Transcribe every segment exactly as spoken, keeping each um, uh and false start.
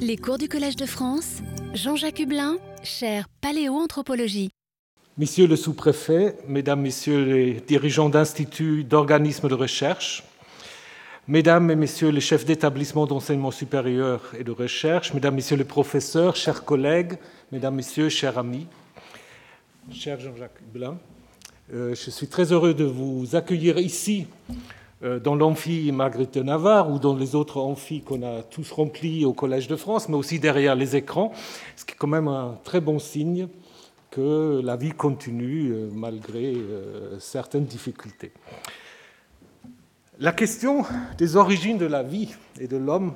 Les cours du Collège de France, Jean-Jacques Hublin, chaire paléoanthropologie. Messieurs le sous-préfet, mesdames, messieurs les dirigeants d'instituts, d'organismes de recherche, mesdames et messieurs les chefs d'établissement d'enseignement supérieur et de recherche, mesdames, messieurs les professeurs, chers collègues, mesdames, messieurs, chers amis, cher Jean-Jacques Hublin, euh, je suis très heureux de vous accueillir ici dans l'amphi Marguerite de Navarre ou dans les autres amphis qu'on a tous remplis au Collège de France, mais aussi derrière les écrans, ce qui est quand même un très bon signe que la vie continue malgré certaines difficultés. La question des origines de la vie et de l'homme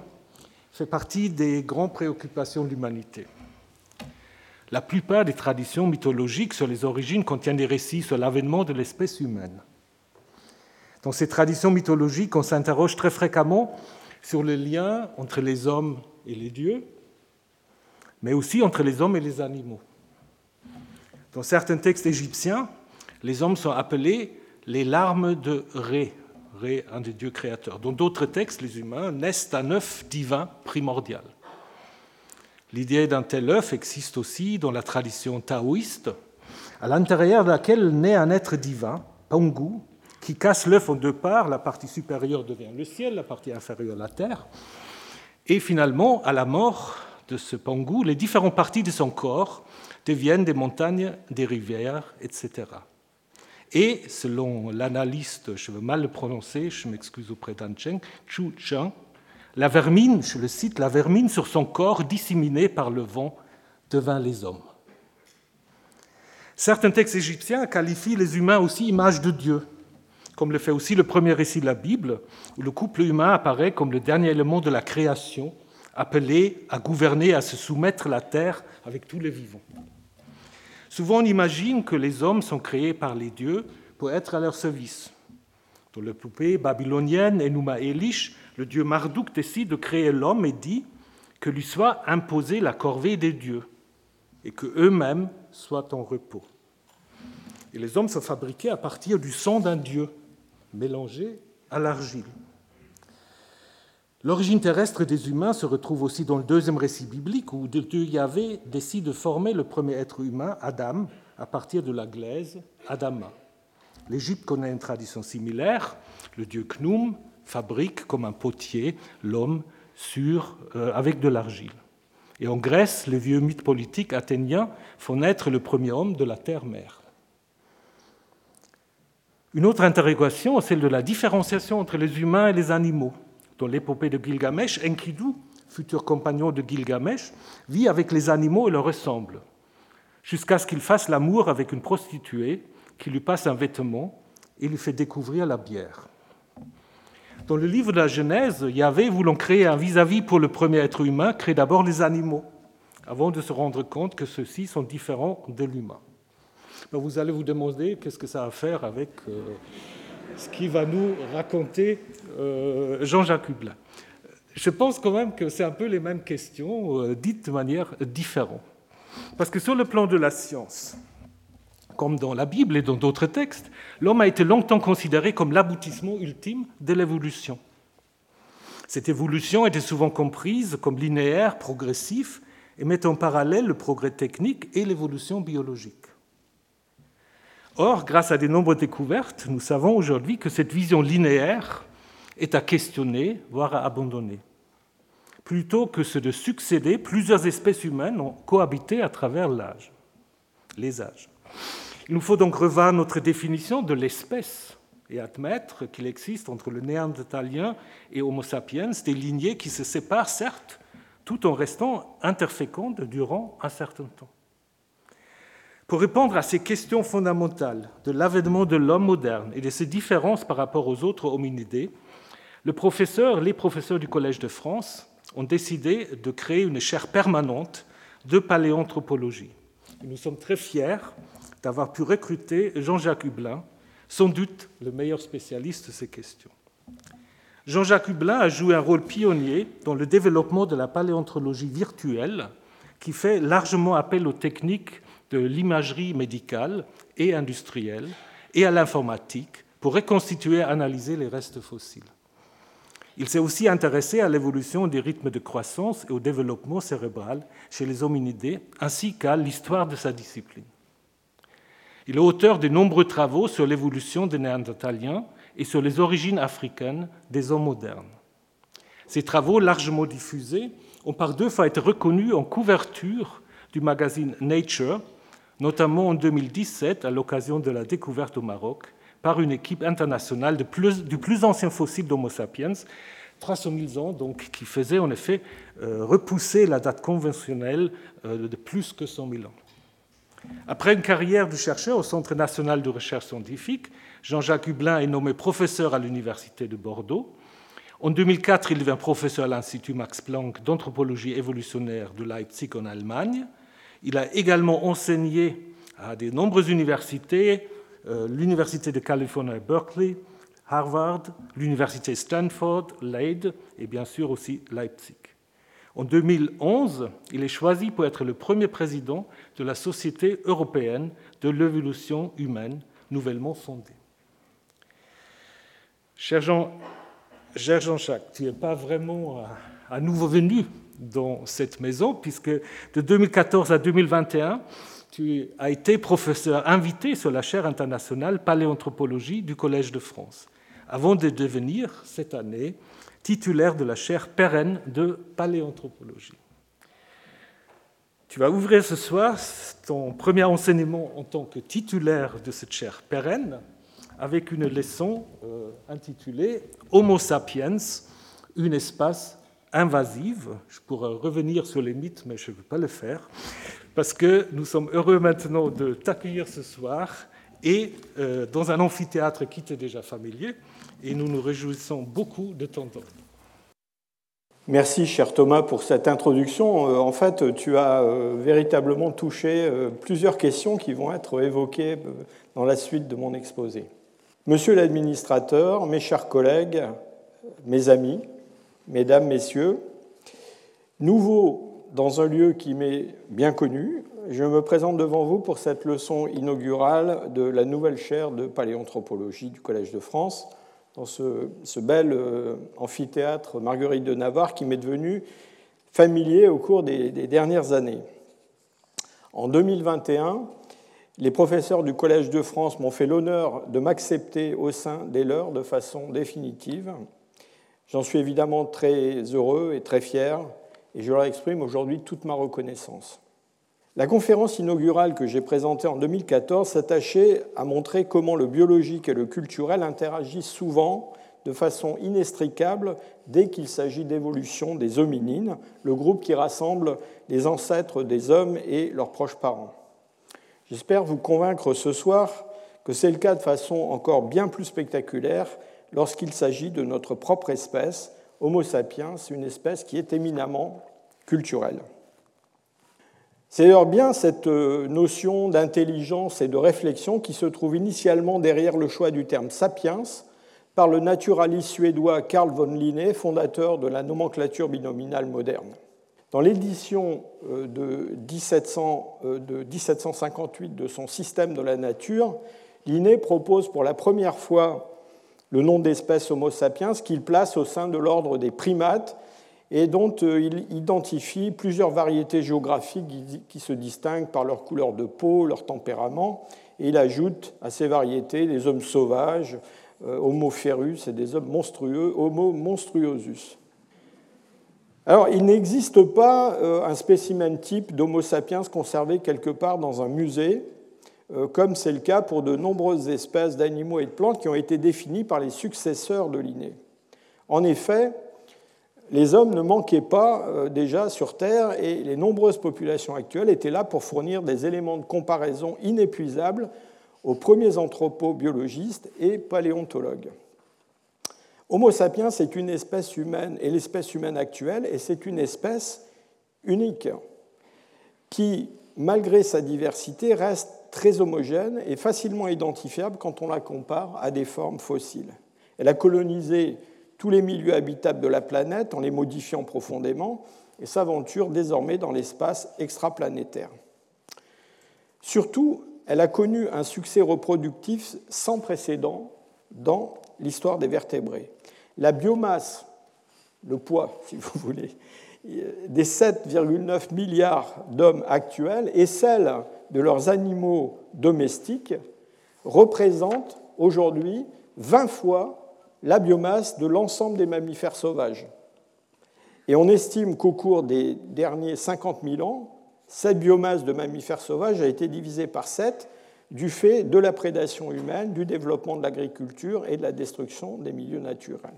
fait partie des grandes préoccupations de l'humanité. La plupart des traditions mythologiques sur les origines contiennent des récits sur l'avènement de l'espèce humaine. Dans ces traditions mythologiques, on s'interroge très fréquemment sur le lien entre les hommes et les dieux, mais aussi entre les hommes et les animaux. Dans certains textes égyptiens, les hommes sont appelés les larmes de Ré, Ré, un des dieux créateurs. Dans d'autres textes, les humains naissent d'un œuf divin primordial. L'idée d'un tel œuf existe aussi dans la tradition taoïste, à l'intérieur de laquelle naît un être divin, Pangu, qui casse l'œuf en deux parts, la partie supérieure devient le ciel, la partie inférieure la terre, et finalement, à la mort de ce Pangu, les différentes parties de son corps deviennent des montagnes, des rivières, et cetera. Et, selon l'analyste, je veux mal le prononcer, je m'excuse auprès d'Ancheng, Xuchang, la vermine, je le cite, la vermine sur son corps disséminée par le vent devint les hommes. Certains textes égyptiens qualifient les humains aussi images de Dieu, comme le fait aussi le premier récit de la Bible, où le couple humain apparaît comme le dernier élément de la création, appelé à gouverner, à se soumettre à la terre avec tous les vivants. Souvent, on imagine que les hommes sont créés par les dieux pour être à leur service. Dans la poupée babylonienne Enuma Elish, le dieu Marduk décide de créer l'homme et dit que lui soit imposée la corvée des dieux et qu'eux-mêmes soient en repos. Et les hommes sont fabriqués à partir du sang d'un dieu, mélangé à l'argile. L'origine terrestre des humains se retrouve aussi dans le deuxième récit biblique où le dieu Yahvé décide de former le premier être humain, Adam, à partir de la glaise, Adama. L'Égypte connaît une tradition similaire. Le dieu Khnoum fabrique comme un potier l'homme sur, euh, avec de l'argile. Et en Grèce, les vieux mythes politiques athéniens font naître le premier homme de la terre-mère. Une autre interrogation est celle de la différenciation entre les humains et les animaux. Dans l'épopée de Gilgamesh, Enkidu, futur compagnon de Gilgamesh, vit avec les animaux et leur ressemble, jusqu'à ce qu'il fasse l'amour avec une prostituée qui lui passe un vêtement et lui fait découvrir la bière. Dans le livre de la Genèse, Yahvé, voulant créer un vis-à-vis pour le premier être humain, crée d'abord les animaux, avant de se rendre compte que ceux-ci sont différents de l'humain. Vous allez vous demander qu'est-ce que ça a à faire avec euh, ce qu'il va nous raconter euh, Jean-Jacques Hublin. Je pense quand même que c'est un peu les mêmes questions euh, dites de manière différente. Parce que sur le plan de la science, comme dans la Bible et dans d'autres textes, l'homme a été longtemps considéré comme l'aboutissement ultime de l'évolution. Cette évolution était souvent comprise comme linéaire, progressive, et met en parallèle le progrès technique et l'évolution biologique. Or, grâce à de nombreuses découvertes, nous savons aujourd'hui que cette vision linéaire est à questionner, voire à abandonner. Plutôt que de succéder, plusieurs espèces humaines ont cohabité à travers l'âge, les âges. Il nous faut donc revoir notre définition de l'espèce et admettre qu'il existe entre le Néandertalien et Homo sapiens des lignées qui se séparent, certes, tout en restant interfécondes durant un certain temps. Pour répondre à ces questions fondamentales de l'avènement de l'homme moderne et de ses différences par rapport aux autres hominidés, le professeur, les professeurs du Collège de France ont décidé de créer une chaire permanente de paléoanthropologie. Et nous sommes très fiers d'avoir pu recruter Jean-Jacques Hublin, sans doute le meilleur spécialiste de ces questions. Jean-Jacques Hublin a joué un rôle pionnier dans le développement de la paléoanthropologie virtuelle qui fait largement appel aux techniques de l'imagerie médicale et industrielle et à l'informatique pour reconstituer et analyser les restes fossiles. Il s'est aussi intéressé à l'évolution des rythmes de croissance et au développement cérébral chez les hominidés, ainsi qu'à l'histoire de sa discipline. Il est auteur de nombreux travaux sur l'évolution des Néandertaliens et sur les origines africaines des hommes modernes. Ces travaux, largement diffusés, ont par deux fois été reconnus en couverture du magazine Nature, notamment en deux mille dix-sept, à l'occasion de la découverte au Maroc, par une équipe internationale de plus, du plus ancien fossile d'Homo sapiens, trois cent mille ans, donc, qui faisait en effet euh, repousser la date conventionnelle euh, de plus que cent mille ans. Après une carrière de chercheur au Centre national de recherche scientifique, Jean-Jacques Hublin est nommé professeur à l'Université de Bordeaux. En deux mille quatre, il devient professeur à l'Institut Max Planck d'anthropologie évolutionnaire de Leipzig en Allemagne. Il a également enseigné à de nombreuses universités, l'Université de Californie à Berkeley, Harvard, l'Université Stanford, Leyde et bien sûr aussi Leipzig. En deux mille onze, il est choisi pour être le premier président de la Société européenne de l'évolution humaine, nouvellement fondée. Cher Jean, cher Jean-Jacques, tu n'es pas vraiment un nouveau venu dans cette maison, puisque de deux mille quatorze à deux mille vingt et un, tu as été professeur invité sur la chaire internationale paléanthropologie du Collège de France, avant de devenir, cette année, titulaire de la chaire pérenne de paléanthropologie. Tu vas ouvrir ce soir ton premier enseignement en tant que titulaire de cette chaire pérenne avec une leçon euh, intitulée « Homo sapiens, une espèce invasive ». Je pourrais revenir sur les mythes, mais je ne veux pas le faire, parce que nous sommes heureux maintenant de t'accueillir ce soir et euh, dans un amphithéâtre qui t'est déjà familier, et nous nous réjouissons beaucoup de ton temps. Merci, cher Thomas, pour cette introduction. En fait, tu as véritablement touché plusieurs questions qui vont être évoquées dans la suite de mon exposé. Monsieur l'administrateur, mes chers collègues, mes amis, mesdames, messieurs, nouveau dans un lieu qui m'est bien connu, je me présente devant vous pour cette leçon inaugurale de la nouvelle chaire de paléanthropologie du Collège de France, dans ce, ce bel euh, amphithéâtre Marguerite de Navarre qui m'est devenu familier au cours des, des dernières années. En deux mille vingt et un, les professeurs du Collège de France m'ont fait l'honneur de m'accepter au sein des leurs de façon définitive. J'en suis évidemment très heureux et très fier, et je leur exprime aujourd'hui toute ma reconnaissance. La conférence inaugurale que j'ai présentée en deux mille quatorze s'attachait à montrer comment le biologique et le culturel interagissent souvent de façon inextricable dès qu'il s'agit d'évolution des hominines, le groupe qui rassemble les ancêtres des hommes et leurs proches parents. J'espère vous convaincre ce soir que c'est le cas de façon encore bien plus spectaculaire lorsqu'il s'agit de notre propre espèce, Homo sapiens, une espèce qui est éminemment culturelle. C'est d'ailleurs bien cette notion d'intelligence et de réflexion qui se trouve initialement derrière le choix du terme « sapiens » par le naturaliste suédois Carl von Linné, fondateur de la nomenclature binominale moderne. Dans l'édition de mille sept cents cinquante-huit de son « Système de la nature », Linné propose pour la première fois le nom d'espèce Homo sapiens qu'il place au sein de l'ordre des primates, et dont il identifie plusieurs variétés géographiques qui se distinguent par leur couleur de peau, leur tempérament, et il ajoute à ces variétés des hommes sauvages, Homo ferus, et des hommes monstrueux, Homo monstruosus. Alors, il n'existe pas un spécimen type d'Homo sapiens conservé quelque part dans un musée, comme c'est le cas pour de nombreuses espèces d'animaux et de plantes qui ont été définies par les successeurs de Linné. En effet, les hommes ne manquaient pas déjà sur Terre et les nombreuses populations actuelles étaient là pour fournir des éléments de comparaison inépuisables aux premiers anthropobiologistes et paléontologues. Homo sapiens est une espèce humaine et l'espèce humaine actuelle, et c'est une espèce unique qui, malgré sa diversité, reste très homogène et facilement identifiable quand on la compare à des formes fossiles. Elle a colonisé tous les milieux habitables de la planète en les modifiant profondément et s'aventure désormais dans l'espace extraplanétaire. Surtout, elle a connu un succès reproductif sans précédent dans l'histoire des vertébrés. La biomasse le poids, si vous voulez, des sept virgule neuf milliards d'hommes actuels et celle de leurs animaux domestiques représente aujourd'hui vingt fois la biomasse de l'ensemble des mammifères sauvages. Et on estime qu'au cours des derniers cinquante mille ans, cette biomasse de mammifères sauvages a été divisée par sept du fait de la prédation humaine, du développement de l'agriculture et de la destruction des milieux naturels.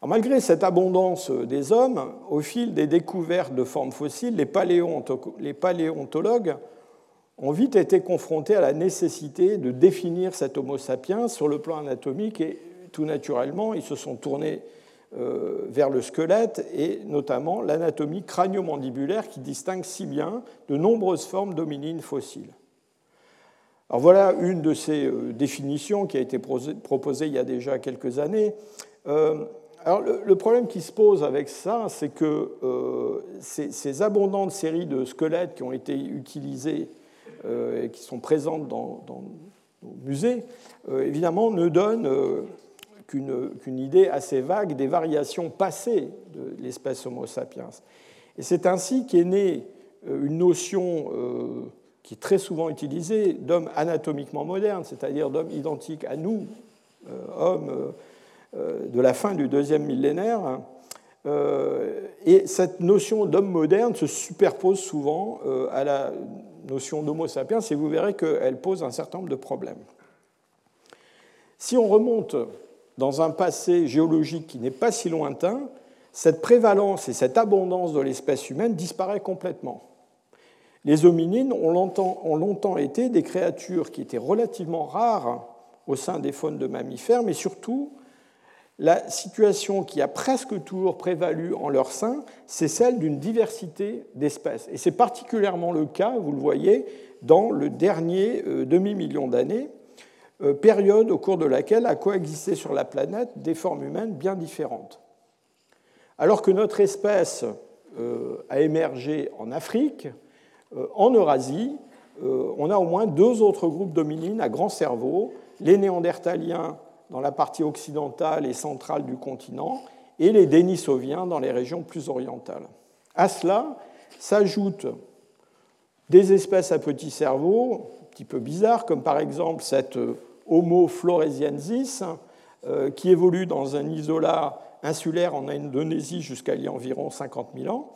Alors, malgré cette abondance des hommes, au fil des découvertes de formes fossiles, les paléontologues ont vite été confrontés à la nécessité de définir cet Homo sapiens sur le plan anatomique et tout naturellement, ils se sont tournés euh, vers le squelette et notamment l'anatomie crânio-mandibulaire qui distingue si bien de nombreuses formes dominines fossiles. Alors voilà une de ces euh, définitions qui a été proposée il y a déjà quelques années. Euh, alors le, le problème qui se pose avec ça, c'est que euh, ces, ces abondantes séries de squelettes qui ont été utilisées euh, et qui sont présentes dans, dans nos musées, euh, évidemment, ne donnent euh, qu'une, qu'une idée assez vague des variations passées de l'espèce Homo sapiens. Et c'est ainsi qu'est née une notion euh, qui est très souvent utilisée d'homme anatomiquement moderne, c'est-à-dire d'homme identique à nous, euh, homme euh, de la fin du deuxième millénaire. Euh, et cette notion d'homme moderne se superpose souvent euh, à la notion d'Homo sapiens, et vous verrez qu'elle pose un certain nombre de problèmes. Si on remonte dans un passé géologique qui n'est pas si lointain, cette prévalence et cette abondance de l'espèce humaine disparaît complètement. Les hominines ont longtemps, ont longtemps été des créatures qui étaient relativement rares au sein des faunes de mammifères, mais surtout, la situation qui a presque toujours prévalu en leur sein, c'est celle d'une diversité d'espèces. Et c'est particulièrement le cas, vous le voyez, dans le dernier euh, demi-million d'années, période au cours de laquelle a coexisté sur la planète des formes humaines bien différentes. Alors que notre espèce euh, a émergé en Afrique, euh, en Eurasie, euh, on a au moins deux autres groupes dominines à grand cerveau, les Néandertaliens dans la partie occidentale et centrale du continent et les Denisoviens dans les régions plus orientales. À cela s'ajoutent des espèces à petit cerveau, un petit peu bizarres, comme par exemple cette Homo floresiensis, euh, qui évolue dans un isolat insulaire en Indonésie jusqu'à il y a environ cinquante mille ans,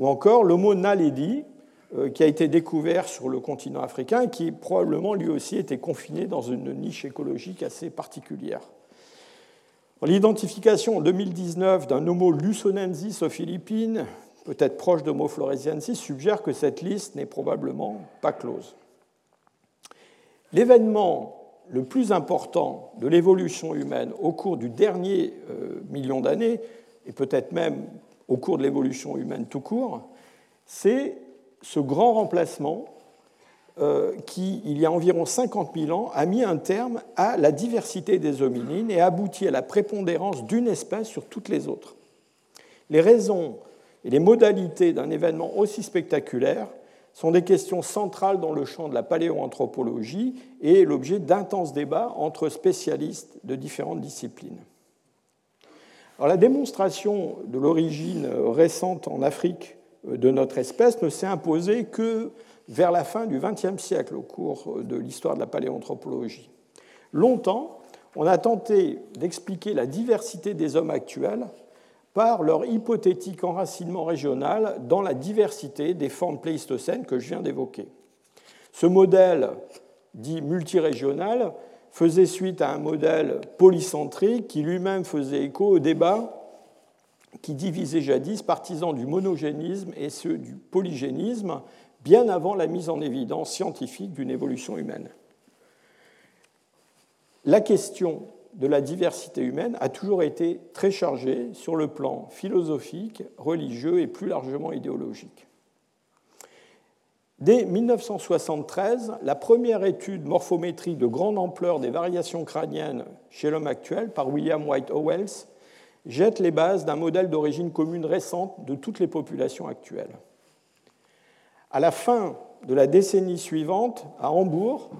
ou encore l'Homo naledi, euh, qui a été découvert sur le continent africain et qui probablement lui aussi était confiné dans une niche écologique assez particulière. L'identification en deux mille dix-neuf d'un Homo lusonensis aux Philippines, peut-être proche d'Homo floresiensis, suggère que cette liste n'est probablement pas close. L'événement le plus important de l'évolution humaine au cours du dernier euh, million d'années, et peut-être même au cours de l'évolution humaine tout court, c'est ce grand remplacement euh, qui, il y a environ cinquante mille ans, a mis un terme à la diversité des hominines et a abouti à la prépondérance d'une espèce sur toutes les autres. Les raisons et les modalités d'un événement aussi spectaculaire sont des questions centrales dans le champ de la paléoanthropologie et l'objet d'intenses débats entre spécialistes de différentes disciplines. Alors, la démonstration de l'origine récente en Afrique de notre espèce ne s'est imposée que vers la fin du vingtième siècle, au cours de l'histoire de la paléoanthropologie. Longtemps, on a tenté d'expliquer la diversité des hommes actuels par leur hypothétique enracinement régional dans la diversité des formes pléistocènes que je viens d'évoquer. Ce modèle dit multirégional faisait suite à un modèle polycentrique qui lui-même faisait écho au débat qui divisait jadis partisans du monogénisme et ceux du polygénisme, bien avant la mise en évidence scientifique d'une évolution humaine. La question de la diversité humaine a toujours été très chargée sur le plan philosophique, religieux et plus largement idéologique. Dès mille neuf cent soixante-treize, la première étude morphométrique de grande ampleur des variations crâniennes chez l'homme actuel par William White Howells jette les bases d'un modèle d'origine commune récente de toutes les populations actuelles. À la fin de la décennie suivante, à Hambourg,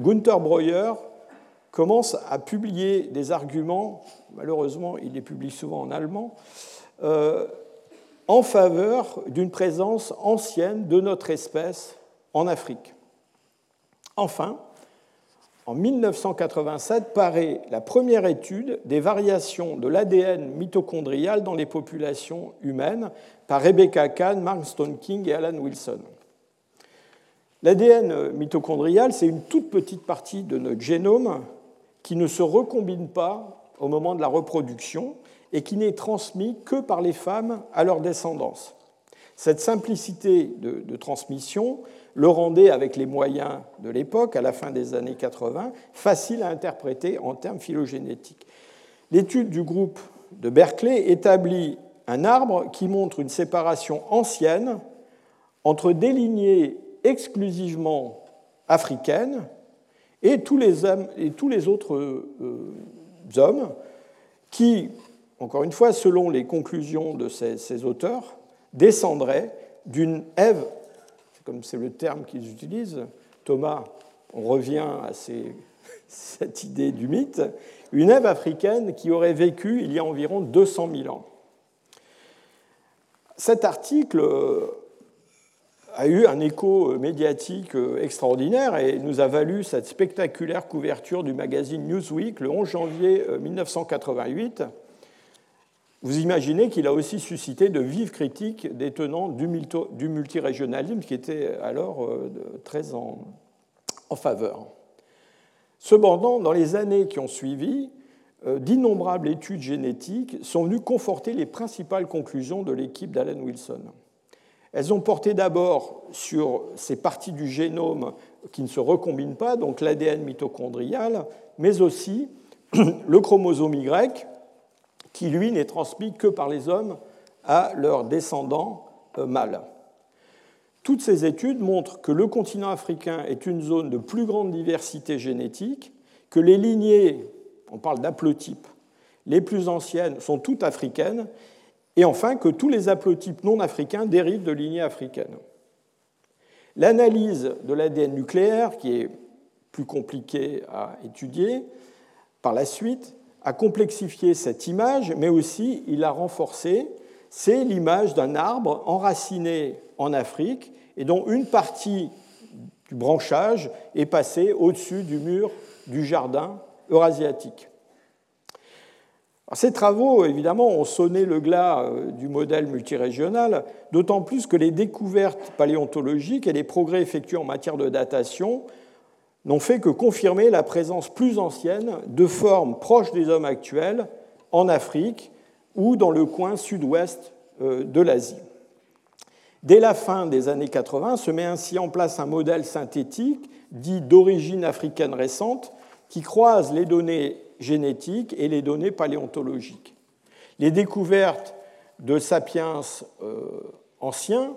Günther Breuer commence à publier des arguments, malheureusement il les publie souvent en allemand, euh, en faveur d'une présence ancienne de notre espèce en Afrique. Enfin, en mille neuf cent quatre-vingt-sept, paraît la première étude des variations de l'A D N mitochondrial dans les populations humaines par Rebecca Kahn, Mark Stone King et Alan Wilson. L'A D N mitochondrial, c'est une toute petite partie de notre génome qui ne se recombine pas au moment de la reproduction et qui n'est transmise que par les femmes à leur descendance. Cette simplicité de, de transmission le rendait, avec les moyens de l'époque, à la fin des années quatre-vingt, facile à interpréter en termes phylogénétiques. L'étude du groupe de Berkeley établit un arbre qui montre une séparation ancienne entre des lignées exclusivement africaines et tous les, hommes, et tous les autres euh, hommes qui, encore une fois, selon les conclusions de ces, ces auteurs, descendraient d'une Ève, comme c'est le terme qu'ils utilisent, Thomas, on revient à ces, cette idée du mythe, une Ève africaine qui aurait vécu il y a environ deux cent mille ans. Cet article a eu un écho médiatique extraordinaire et nous a valu cette spectaculaire couverture du magazine Newsweek le onze janvier mille neuf cent quatre-vingt-huit. Vous imaginez qu'il a aussi suscité de vives critiques des tenants du multirégionalisme qui était alors très en, en faveur. Cependant, dans les années qui ont suivi, d'innombrables études génétiques sont venues conforter les principales conclusions de l'équipe d'Alan Wilson. Elles ont porté d'abord sur ces parties du génome qui ne se recombinent pas, donc l'A D N mitochondrial, mais aussi le chromosome Y, qui, lui, n'est transmis que par les hommes à leurs descendants mâles. Toutes ces études montrent que le continent africain est une zone de plus grande diversité génétique, que les lignées, on parle d'haplotypes, les plus anciennes sont toutes africaines, et enfin que tous les haplotypes non africains dérivent de lignées africaines. L'analyse de l'A D N nucléaire, qui est plus compliquée à étudier par la suite, a complexifié cette image, mais aussi il l'a renforcée. C'est l'image d'un arbre enraciné en Afrique et dont une partie du branchage est passée au-dessus du mur du jardin eurasiatique. Alors, ces travaux, évidemment, ont sonné le glas du modèle multirégional, d'autant plus que les découvertes paléontologiques et les progrès effectués en matière de datation n'ont fait que confirmer la présence plus ancienne de formes proches des hommes actuels en Afrique ou dans le coin sud-ouest de l'Asie. Dès la fin des années quatre-vingt, se met ainsi en place un modèle synthétique dit d'origine africaine récente qui croise les données génétiques et les données paléontologiques. Les découvertes de sapiens anciens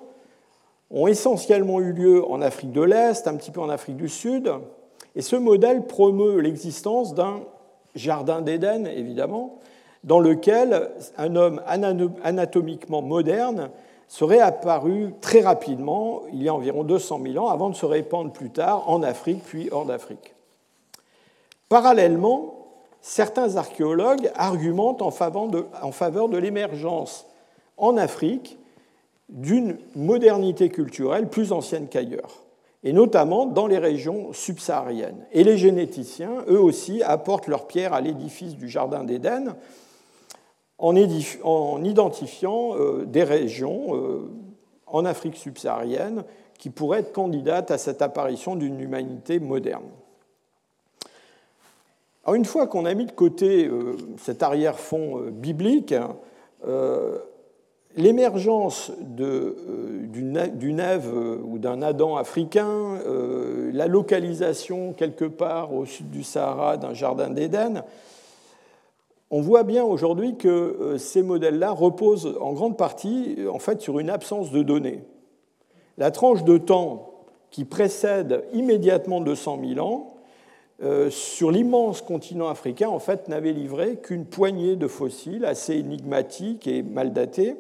ont essentiellement eu lieu en Afrique de l'Est, un petit peu en Afrique du Sud, et ce modèle promeut l'existence d'un jardin d'Éden, évidemment, dans lequel un homme anatomiquement moderne serait apparu très rapidement, il y a environ deux cent mille ans, avant de se répandre plus tard en Afrique, puis hors d'Afrique. Parallèlement, certains archéologues argumentent en faveur de, en faveur de l'émergence en Afrique d'une modernité culturelle plus ancienne qu'ailleurs, et notamment dans les régions subsahariennes. Et les généticiens, eux aussi, apportent leur pierre à l'édifice du Jardin d'Éden en, édif... en identifiant euh, des régions euh, en Afrique subsaharienne qui pourraient être candidates à cette apparition d'une humanité moderne. Alors, une fois qu'on a mis de côté euh, cet arrière-fond euh, biblique, euh, l'émergence de, euh, d'une, d'une Ève euh, ou d'un Adam africain, euh, la localisation quelque part au sud du Sahara d'un jardin d'Éden, on voit bien aujourd'hui que euh, ces modèles-là reposent en grande partie en fait, sur une absence de données. La tranche de temps qui précède immédiatement deux cent mille ans, euh, sur l'immense continent africain, en fait, n'avait livré qu'une poignée de fossiles assez énigmatiques et mal datés.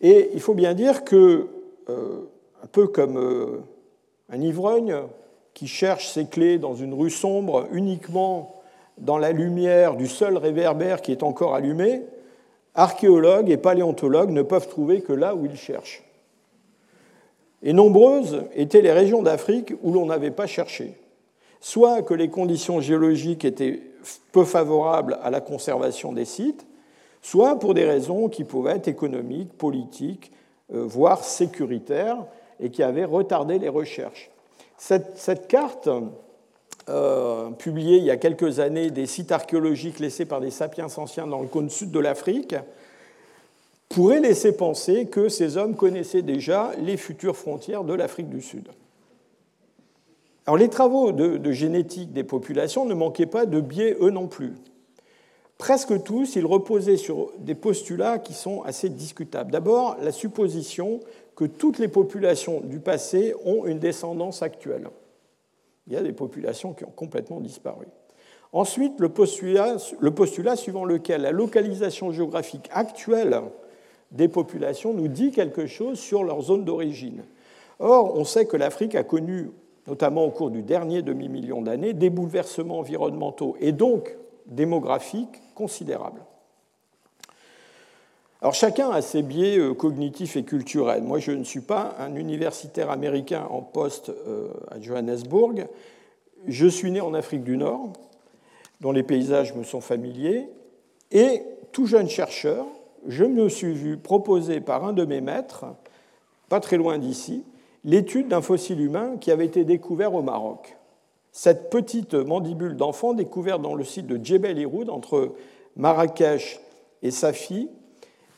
Et il faut bien dire que, euh, un peu comme euh, un ivrogne qui cherche ses clés dans une rue sombre uniquement dans la lumière du seul réverbère qui est encore allumé, archéologues et paléontologues ne peuvent trouver que là où ils cherchent. Et nombreuses étaient les régions d'Afrique où l'on n'avait pas cherché, soit que les conditions géologiques étaient peu favorables à la conservation des sites, soit pour des raisons qui pouvaient être économiques, politiques, euh, voire sécuritaires, et qui avaient retardé les recherches. Cette, cette carte, euh, publiée il y a quelques années, des sites archéologiques laissés par des sapiens anciens dans le cône sud de l'Afrique, pourrait laisser penser que ces hommes connaissaient déjà les futures frontières de l'Afrique du Sud. Alors, les travaux de, de génétique des populations ne manquaient pas de biais, eux non plus. Presque tous, ils reposaient sur des postulats qui sont assez discutables. D'abord, la supposition que toutes les populations du passé ont une descendance actuelle. Il y a des populations qui ont complètement disparu. Ensuite, le postulat, le postulat suivant lequel la localisation géographique actuelle des populations nous dit quelque chose sur leur zone d'origine. Or, on sait que l'Afrique a connu, notamment au cours du dernier demi-million d'années, des bouleversements environnementaux et donc démographiques considérables. Alors, chacun a ses biais cognitifs et culturels. Moi, je ne suis pas un universitaire américain en poste à Johannesburg. Je suis né en Afrique du Nord, dont les paysages me sont familiers, et tout jeune chercheur, je me suis vu proposer par un de mes maîtres, pas très loin d'ici, l'étude d'un fossile humain qui avait été découvert au Maroc. Cette petite mandibule d'enfant découverte dans le site de Jebel Irhoud, entre Marrakech et Safi,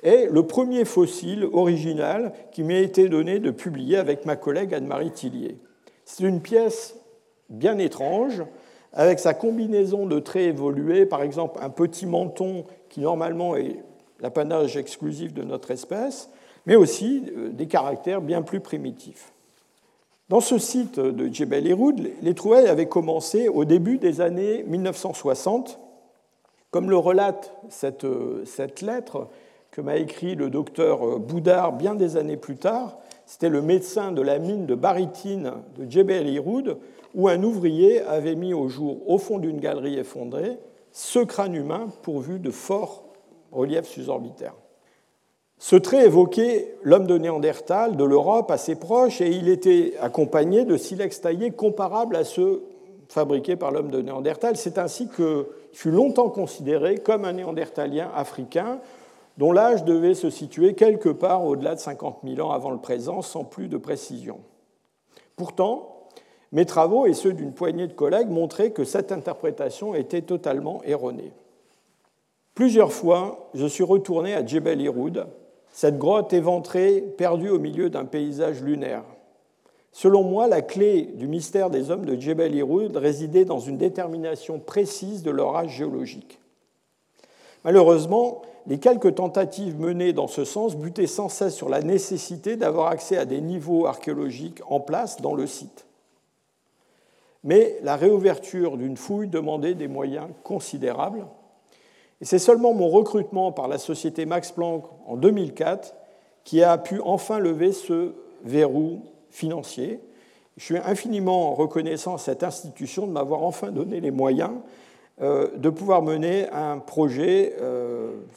est le premier fossile original qui m'a été donné de publier avec ma collègue Anne-Marie Tillier. C'est une pièce bien étrange, avec sa combinaison de traits évolués, par exemple un petit menton qui normalement est l'apanage exclusif de notre espèce, mais aussi des caractères bien plus primitifs. Dans ce site de Jebel Irhoud, les trouvailles avaient commencé au début des années mille neuf cent soixante. Comme le relate cette, cette lettre que m'a écrit le docteur Boudard bien des années plus tard, c'était le médecin de la mine de barytine de Jebel Irhoud, où un ouvrier avait mis au jour, au fond d'une galerie effondrée, ce crâne humain pourvu de forts reliefs susorbitaires. Ce trait évoquait l'homme de Néandertal, de l'Europe assez proche, et il était accompagné de silex taillés comparables à ceux fabriqués par l'homme de Néandertal. C'est ainsi qu'il fut longtemps considéré comme un Néandertalien africain, dont l'âge devait se situer quelque part au-delà de cinquante mille ans avant le présent, sans plus de précision. Pourtant, mes travaux et ceux d'une poignée de collègues montraient que cette interprétation était totalement erronée. Plusieurs fois, je suis retourné à Jebel Irhoud, cette grotte éventrée perdue au milieu d'un paysage lunaire. Selon moi, la clé du mystère des hommes de Jebel Irhoud résidait dans une détermination précise de leur âge géologique. Malheureusement, les quelques tentatives menées dans ce sens butaient sans cesse sur la nécessité d'avoir accès à des niveaux archéologiques en place dans le site. Mais la réouverture d'une fouille demandait des moyens considérables. Et c'est seulement mon recrutement par la société Max Planck en deux mille quatre qui a pu enfin lever ce verrou financier. Je suis infiniment reconnaissant à cette institution de m'avoir enfin donné les moyens de pouvoir mener un projet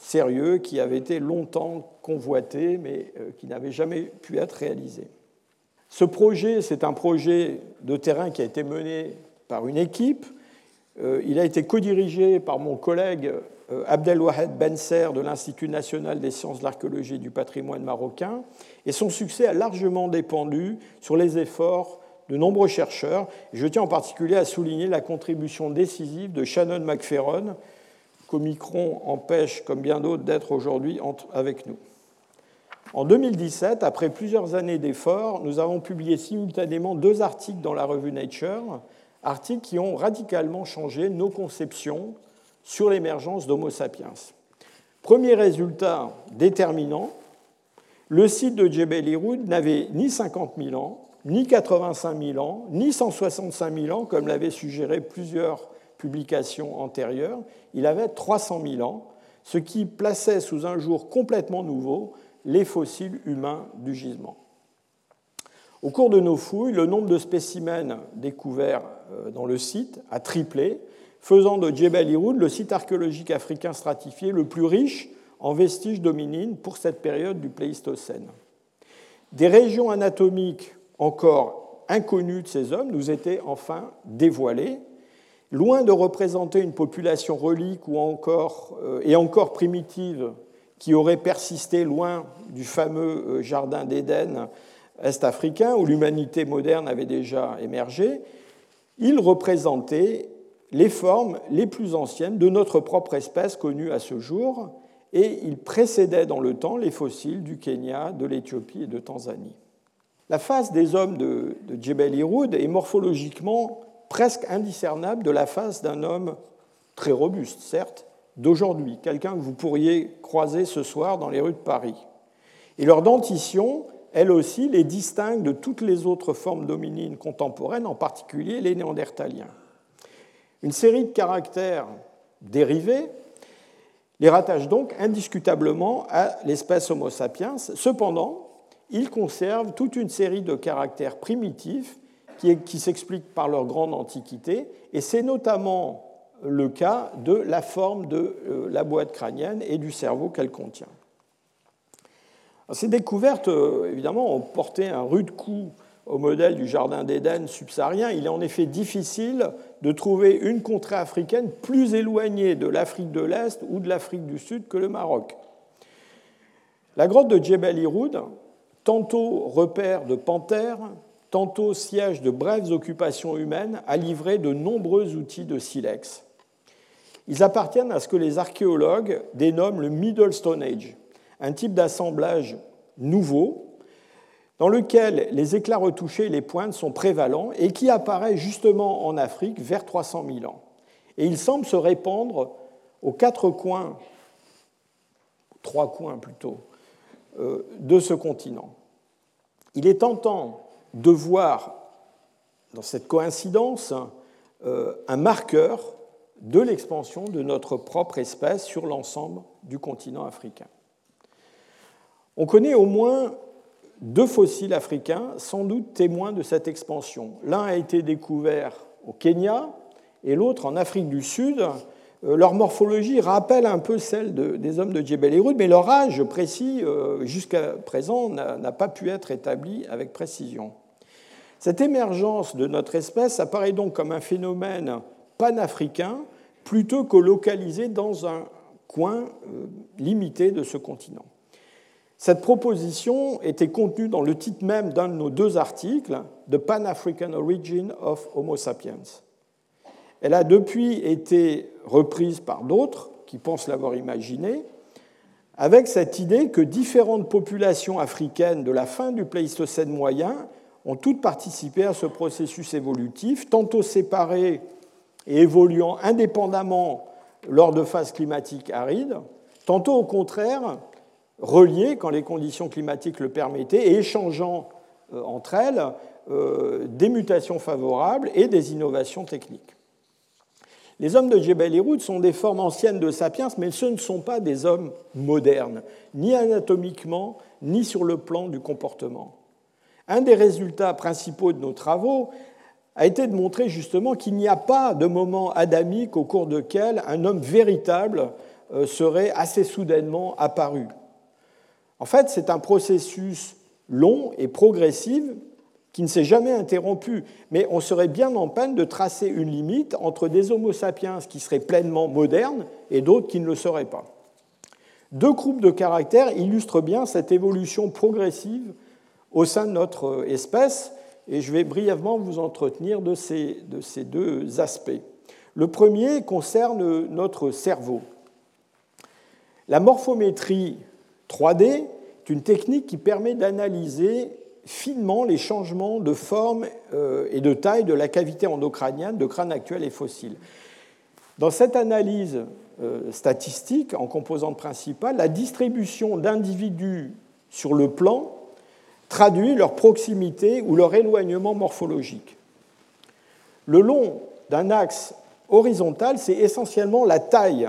sérieux qui avait été longtemps convoité mais qui n'avait jamais pu être réalisé. Ce projet, c'est un projet de terrain qui a été mené par une équipe. Il a été codirigé par mon collègue Abdelwahed Benser de l'Institut national des sciences de l'archéologie et du patrimoine marocain. Et son succès a largement dépendu sur les efforts de nombreux chercheurs. Je tiens en particulier à souligner la contribution décisive de Shannon McFerron, qu'Omicron empêche, comme bien d'autres, d'être aujourd'hui avec nous. En deux mille dix-sept, après plusieurs années d'efforts, nous avons publié simultanément deux articles dans la revue Nature, articles qui ont radicalement changé nos conceptions sur l'émergence d'Homo sapiens. Premier résultat déterminant, le site de Jebel Irhoud n'avait ni cinquante mille ans, ni quatre-vingt-cinq mille ans, ni cent soixante-cinq mille ans, comme l'avaient suggéré plusieurs publications antérieures. Il avait trois cent mille ans, ce qui plaçait sous un jour complètement nouveau les fossiles humains du gisement. Au cours de nos fouilles, le nombre de spécimens découverts dans le site a triplé, faisant de Jebel Irhoud le site archéologique africain stratifié le plus riche en vestiges d'hominines pour cette période du Pléistocène. Des régions anatomiques encore inconnues de ces hommes nous étaient enfin dévoilées. Loin de représenter une population relique ou encore, euh, et encore primitive qui aurait persisté loin du fameux jardin d'Éden est-africain où l'humanité moderne avait déjà émergé, il représentait les formes les plus anciennes de notre propre espèce connue à ce jour, et il précédait dans le temps les fossiles du Kenya, de l'Éthiopie et de Tanzanie. La face des hommes de, de Jebel Irhoud est morphologiquement presque indiscernable de la face d'un homme très robuste, certes, d'aujourd'hui, quelqu'un que vous pourriez croiser ce soir dans les rues de Paris. Et leur dentition, elle aussi, les distingue de toutes les autres formes d'hominines contemporaines, en particulier les Néandertaliens. Une série de caractères dérivés les rattache donc indiscutablement à l'espèce Homo sapiens. Cependant, ils conservent toute une série de caractères primitifs qui s'expliquent par leur grande antiquité, et c'est notamment le cas de la forme de la boîte crânienne et du cerveau qu'elle contient. Alors, ces découvertes, évidemment, ont porté un rude coup au modèle du jardin d'Éden subsaharien. Il est en effet difficile de trouver une contrée africaine plus éloignée de l'Afrique de l'Est ou de l'Afrique du Sud que le Maroc. La grotte de Jebel Irhoud, tantôt repère de panthères, tantôt siège de brèves occupations humaines, a livré de nombreux outils de silex. Ils appartiennent à ce que les archéologues dénomment le Middle Stone Age, un type d'assemblage nouveau dans lequel les éclats retouchés et les pointes sont prévalents et qui apparaît justement en Afrique vers trois cent mille ans. Et il semble se répandre aux quatre coins, trois coins plutôt, euh, de ce continent. Il est tentant de voir dans cette coïncidence euh, un marqueur de l'expansion de notre propre espèce sur l'ensemble du continent africain. On connaît au moins deux fossiles africains, sans doute témoins de cette expansion. L'un a été découvert au Kenya et l'autre en Afrique du Sud. Euh, leur morphologie rappelle un peu celle de, des hommes de Jebel Irhoud, mais leur âge précis, euh, jusqu'à présent, n'a, n'a pas pu être établi avec précision. Cette émergence de notre espèce apparaît donc comme un phénomène panafricain plutôt que localisé dans un coin limité de ce continent. Cette proposition était contenue dans le titre même d'un de nos deux articles, « The Pan-African Origin of Homo sapiens ». Elle a depuis été reprise par d'autres qui pensent l'avoir imaginée, avec cette idée que différentes populations africaines de la fin du Pléistocène moyen ont toutes participé à ce processus évolutif, tantôt séparés et évoluant indépendamment lors de phases climatiques arides, tantôt au contraire reliés quand les conditions climatiques le permettaient et échangeant euh, entre elles euh, des mutations favorables et des innovations techniques. Les hommes de Jebel Irhoud sont des formes anciennes de sapiens, mais ce ne sont pas des hommes modernes, ni anatomiquement, ni sur le plan du comportement. Un des résultats principaux de nos travaux a été de montrer justement qu'il n'y a pas de moment adamique au cours duquel un homme véritable serait assez soudainement apparu. En fait, c'est un processus long et progressif qui ne s'est jamais interrompu, mais on serait bien en peine de tracer une limite entre des homo sapiens qui seraient pleinement modernes et d'autres qui ne le seraient pas. Deux groupes de caractères illustrent bien cette évolution progressive au sein de notre espèce, et je vais brièvement vous entretenir de ces, de ces deux aspects. Le premier concerne notre cerveau. La morphométrie trois D est une technique qui permet d'analyser finement les changements de forme et de taille de la cavité endocrânienne de crânes actuels et fossiles. Dans cette analyse statistique, en composante principale, la distribution d'individus sur le plan traduit leur proximité ou leur éloignement morphologique. Le long d'un axe horizontal, c'est essentiellement la taille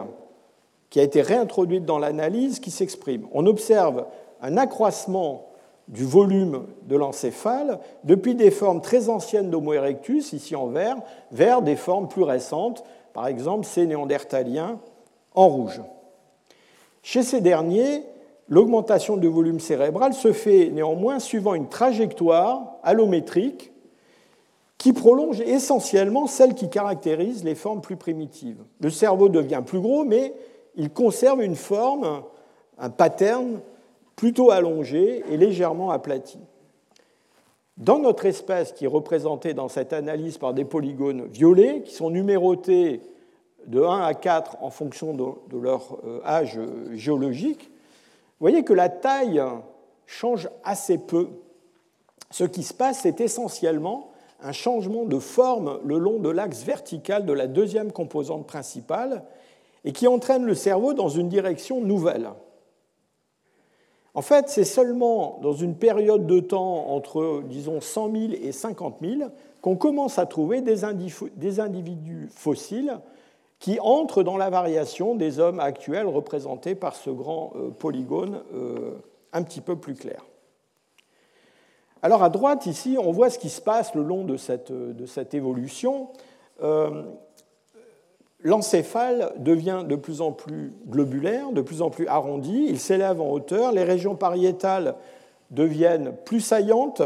qui a été réintroduite dans l'analyse qui s'exprime. On observe un accroissement du volume de l'encéphale depuis des formes très anciennes d'Homo erectus, ici en vert, vers des formes plus récentes, par exemple ces néandertaliens en rouge. Chez ces derniers, l'augmentation de volume cérébral se fait néanmoins suivant une trajectoire allométrique qui prolonge essentiellement celle qui caractérise les formes plus primitives. Le cerveau devient plus gros, mais il conserve une forme, un pattern plutôt allongé et légèrement aplati. Dans notre espèce, qui est représentée dans cette analyse par des polygones violets, qui sont numérotés de un à quatre en fonction de leur âge géologique, vous voyez que la taille change assez peu. Ce qui se passe, c'est essentiellement un changement de forme le long de l'axe vertical de la deuxième composante principale et qui entraîne le cerveau dans une direction nouvelle. En fait, c'est seulement dans une période de temps entre, disons, cent mille et cinquante mille qu'on commence à trouver des individus fossiles qui entrent dans la variation des hommes actuels représentés par ce grand polygone un petit peu plus clair. Alors, à droite, ici, on voit ce qui se passe le long de cette, de cette évolution. Euh, L'encéphale devient de plus en plus globulaire, de plus en plus arrondi, il s'élève en hauteur, les régions pariétales deviennent plus saillantes,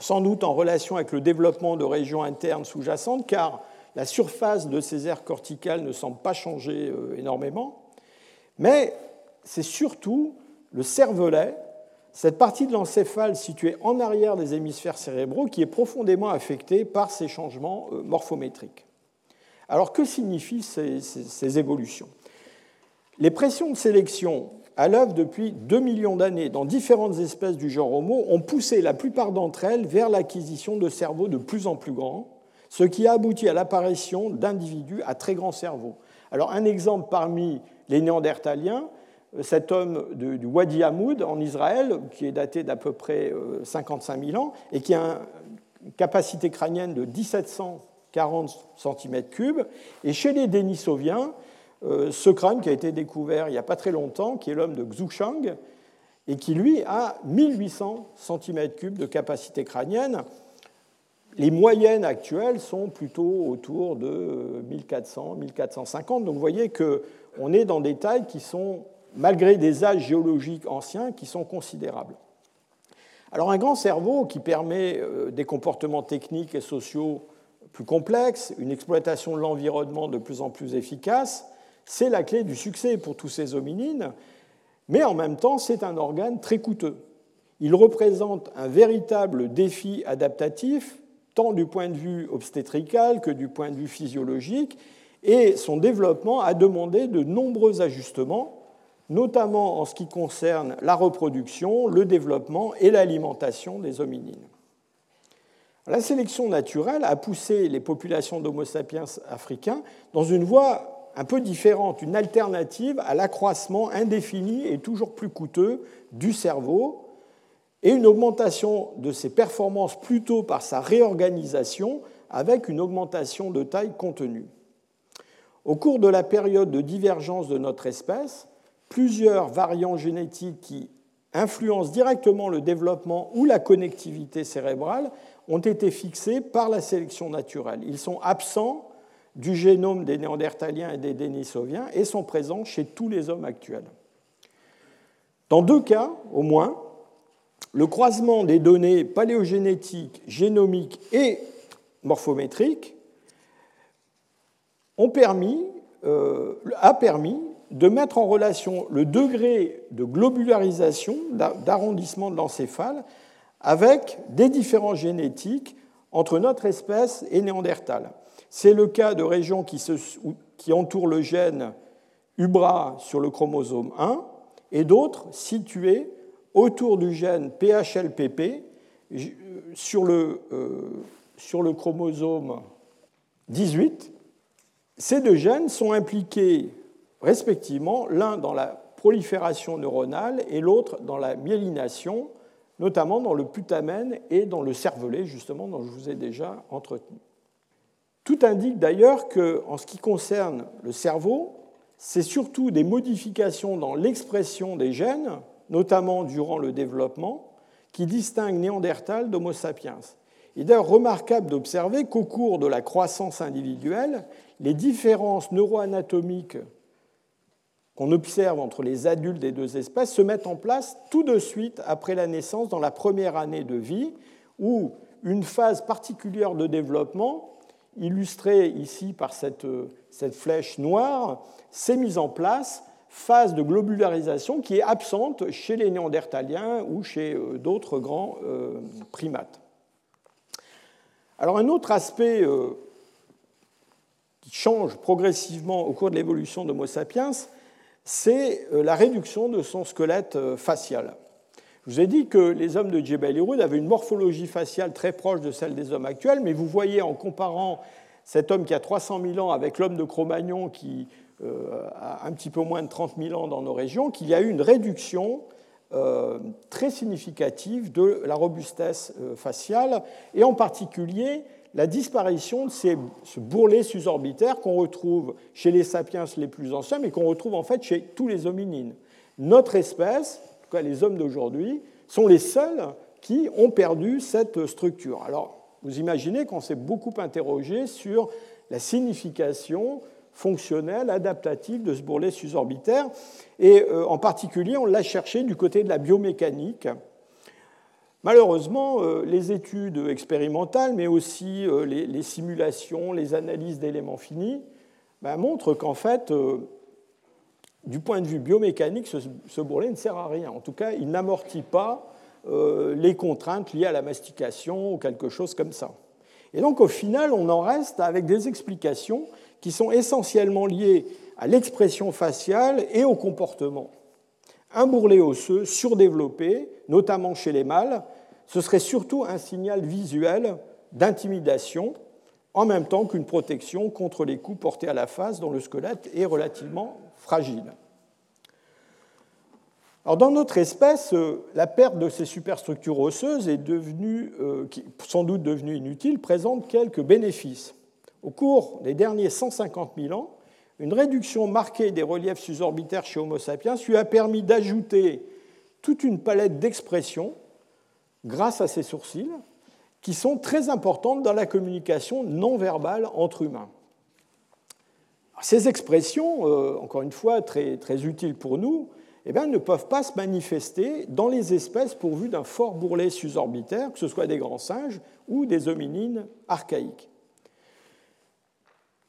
sans doute en relation avec le développement de régions internes sous-jacentes, car la surface de ces aires corticales ne semble pas changer énormément. Mais c'est surtout le cervelet, cette partie de l'encéphale située en arrière des hémisphères cérébraux, qui est profondément affectée par ces changements morphométriques. Alors, que signifient ces, ces, ces évolutions? Les pressions de sélection à l'œuvre depuis deux millions d'années dans différentes espèces du genre Homo ont poussé la plupart d'entre elles vers l'acquisition de cerveaux de plus en plus grands, ce qui a abouti à l'apparition d'individus à très grands cerveaux. Alors, un exemple parmi les Néandertaliens, cet homme du, du Wadi Hamoud en Israël, qui est daté d'à peu près cinquante-cinq mille ans et qui a une capacité crânienne de mille sept cents quarante centimètres cubes. Et chez les Denisoviens, euh, ce crâne qui a été découvert il n'y a pas très longtemps, qui est l'homme de Xuchang, et qui, lui, a mille huit cents centimètres cubes de capacité crânienne. Les moyennes actuelles sont plutôt autour de mille quatre cents, mille quatre cent cinquante. Donc vous voyez qu'on est dans des tailles qui sont, malgré des âges géologiques anciens, qui sont considérables. Alors un grand cerveau qui permet des comportements techniques et sociaux plus complexe, une exploitation de l'environnement de plus en plus efficace, c'est la clé du succès pour tous ces hominines, mais en même temps, c'est un organe très coûteux. Il représente un véritable défi adaptatif, tant du point de vue obstétrical que du point de vue physiologique, et son développement a demandé de nombreux ajustements, notamment en ce qui concerne la reproduction, le développement et l'alimentation des hominines. La sélection naturelle a poussé les populations d'Homo sapiens africains dans une voie un peu différente, une alternative à l'accroissement indéfini et toujours plus coûteux du cerveau et une augmentation de ses performances plutôt par sa réorganisation avec une augmentation de taille contenue. Au cours de la période de divergence de notre espèce, plusieurs variants génétiques qui influencent directement le développement ou la connectivité cérébrale ont été fixés par la sélection naturelle. Ils sont absents du génome des Néandertaliens et des Denisoviens et sont présents chez tous les hommes actuels. Dans deux cas, au moins, le croisement des données paléogénétiques, génomiques et morphométriques ont permis, euh, a permis de mettre en relation le degré de globularisation, d'arrondissement de l'encéphale avec des différences génétiques entre notre espèce et Néandertal. C'est le cas de régions qui, se, qui entourent le gène U B R A sur le chromosome un et d'autres situées autour du gène P H L P P sur le, euh, sur le chromosome dix-huit. Ces deux gènes sont impliqués respectivement, l'un dans la prolifération neuronale et l'autre dans la myélination, notamment dans le putamen et dans le cervelet, justement, dont je vous ai déjà entretenu. Tout indique d'ailleurs qu'en ce qui concerne le cerveau, c'est surtout des modifications dans l'expression des gènes, notamment durant le développement, qui distinguent Néandertal d'Homo sapiens. Il est d'ailleurs remarquable d'observer qu'au cours de la croissance individuelle, les différences neuroanatomiques qu'on observe entre les adultes des deux espèces se mettent en place tout de suite après la naissance, dans la première année de vie, où une phase particulière de développement, illustrée ici par cette, cette flèche noire, s'est mise en place, phase de globularisation qui est absente chez les Néandertaliens ou chez d'autres grands euh, primates. Alors un autre aspect euh, qui change progressivement au cours de l'évolution d'Homo sapiens, c'est la réduction de son squelette facial. Je vous ai dit que les hommes de Jebel Irhoud avaient une morphologie faciale très proche de celle des hommes actuels, mais vous voyez, en comparant cet homme qui a trois cent mille ans avec l'homme de Cro-Magnon qui euh, a un petit peu moins de trente mille ans dans nos régions, qu'il y a eu une réduction euh, très significative de la robustesse euh, faciale, et en particulier la disparition de ces, ce bourrelet susorbitaire qu'on retrouve chez les sapiens les plus anciens, mais qu'on retrouve en fait chez tous les hominines. Notre espèce, en tout cas les hommes d'aujourd'hui, sont les seuls qui ont perdu cette structure. Alors, vous imaginez qu'on s'est beaucoup interrogé sur la signification fonctionnelle, adaptative de ce bourrelet susorbitaire, et euh, en particulier, on l'a cherché du côté de la biomécanique. Malheureusement, les études expérimentales, mais aussi les simulations, les analyses d'éléments finis, montrent qu'en fait, du point de vue biomécanique, ce bourrelet ne sert à rien. En tout cas, il n'amortit pas les contraintes liées à la mastication ou quelque chose comme ça. Et donc, au final, on en reste avec des explications qui sont essentiellement liées à l'expression faciale et au comportement. Un bourrelet osseux surdéveloppé, notamment chez les mâles, ce serait surtout un signal visuel d'intimidation, en même temps qu'une protection contre les coups portés à la face dont le squelette est relativement fragile. Alors, dans notre espèce, la perte de ces superstructures osseuses, est devenue, euh, qui est sans doute devenue inutile, présente quelques bénéfices. Au cours des derniers cent cinquante mille ans, une réduction marquée des reliefs susorbitaires chez Homo sapiens lui a permis d'ajouter toute une palette d'expressions grâce à ses sourcils qui sont très importantes dans la communication non verbale entre humains. Ces expressions, euh, encore une fois très, très utiles pour nous, eh bien, ne peuvent pas se manifester dans les espèces pourvues d'un fort bourrelet susorbitaire, que ce soit des grands singes ou des hominines archaïques.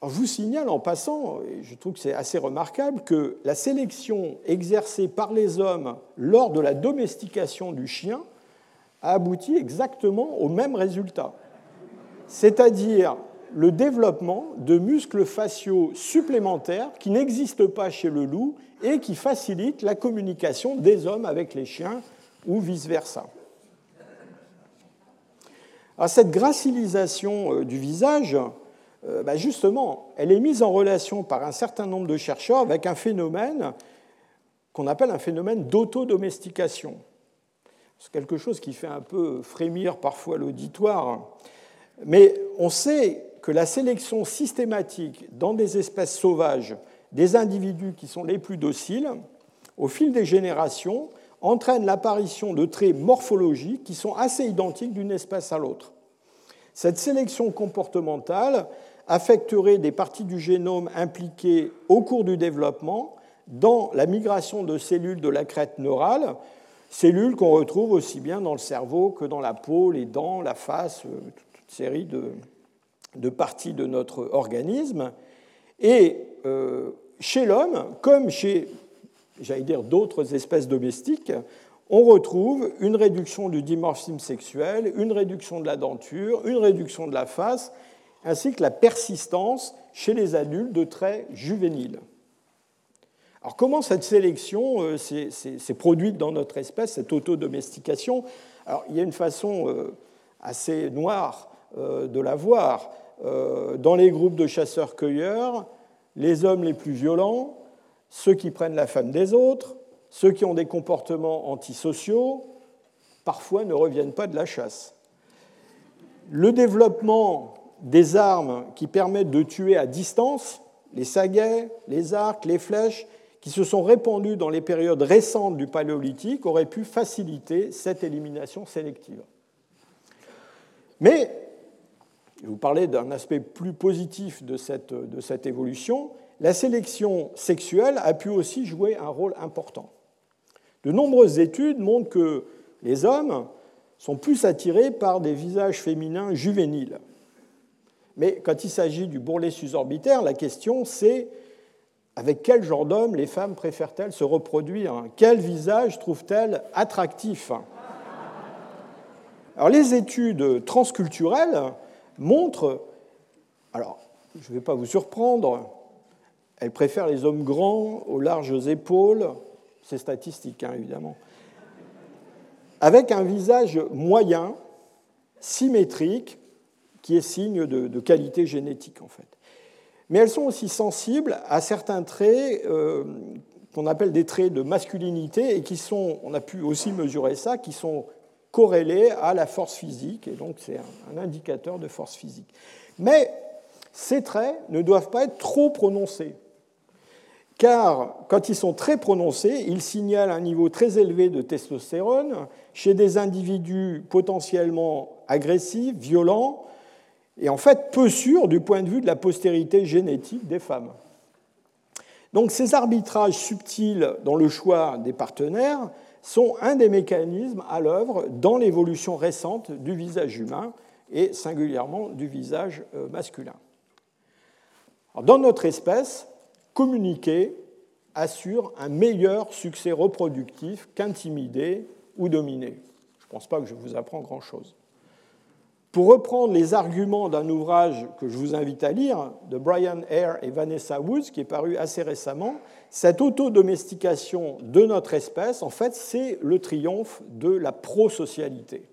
Je vous signale en passant, et je trouve que c'est assez remarquable, que la sélection exercée par les hommes lors de la domestication du chien a abouti exactement au même résultat, c'est-à-dire le développement de muscles faciaux supplémentaires qui n'existent pas chez le loup et qui facilitent la communication des hommes avec les chiens ou vice-versa. Alors, cette gracilisation du visage, ben justement, elle est mise en relation par un certain nombre de chercheurs avec un phénomène qu'on appelle un phénomène d'autodomestication. C'est quelque chose qui fait un peu frémir parfois l'auditoire. Mais on sait que la sélection systématique dans des espèces sauvages des individus qui sont les plus dociles, au fil des générations, entraîne l'apparition de traits morphologiques qui sont assez identiques d'une espèce à l'autre. Cette sélection comportementale affecterait des parties du génome impliquées au cours du développement dans la migration de cellules de la crête neurale, cellules qu'on retrouve aussi bien dans le cerveau que dans la peau, les dents, la face, toute série de, de parties de notre organisme. Et euh, chez l'homme, comme chez, j'allais dire, d'autres espèces domestiques, on retrouve une réduction du dimorphisme sexuel, une réduction de la denture, une réduction de la face, ainsi que la persistance chez les adultes de traits juvéniles. Alors comment cette sélection euh, s'est, s'est, s'est produite dans notre espèce, cette autodomestication ? Alors il y a une façon euh, assez noire euh, de la voir. Euh, dans les groupes de chasseurs-cueilleurs, les hommes les plus violents, ceux qui prennent la femme des autres, ceux qui ont des comportements antisociaux, parfois ne reviennent pas de la chasse. Le développement des armes qui permettent de tuer à distance, les saguets, les arcs, les flèches, qui se sont répandus dans les périodes récentes du Paléolithique, auraient pu faciliter cette élimination sélective. Mais, je vous parlais d'un aspect plus positif de cette, de cette évolution, la sélection sexuelle a pu aussi jouer un rôle important. De nombreuses études montrent que les hommes sont plus attirés par des visages féminins juvéniles. Mais quand il s'agit du bourrelet susorbitaire, la question c'est avec quel genre d'homme les femmes préfèrent-elles se reproduire? Quel visage trouvent-elles attractif? Alors, les études transculturelles montrent, alors je ne vais pas vous surprendre, elles préfèrent les hommes grands, aux larges épaules, c'est statistique hein, évidemment, avec un visage moyen, symétrique, qui est signe de, de qualité génétique en fait. Mais elles sont aussi sensibles à certains traits euh, qu'on appelle des traits de masculinité et qui sont, on a pu aussi mesurer ça, qui sont corrélés à la force physique, et donc c'est un, un indicateur de force physique. Mais ces traits ne doivent pas être trop prononcés, car quand ils sont très prononcés, ils signalent un niveau très élevé de testostérone chez des individus potentiellement agressifs, violents, et en fait peu sûrs du point de vue de la postérité génétique des femmes. Donc ces arbitrages subtils dans le choix des partenaires sont un des mécanismes à l'œuvre dans l'évolution récente du visage humain et singulièrement du visage masculin. Alors, dans notre espèce, communiquer assure un meilleur succès reproductif qu'intimider ou dominer. Je ne pense pas que je vous apprends grand-chose. Pour reprendre les arguments d'un ouvrage que je vous invite à lire, de Brian Hare et Vanessa Woods, qui est paru assez récemment, cette autodomestication de notre espèce, en fait, c'est le triomphe de la prosocialité.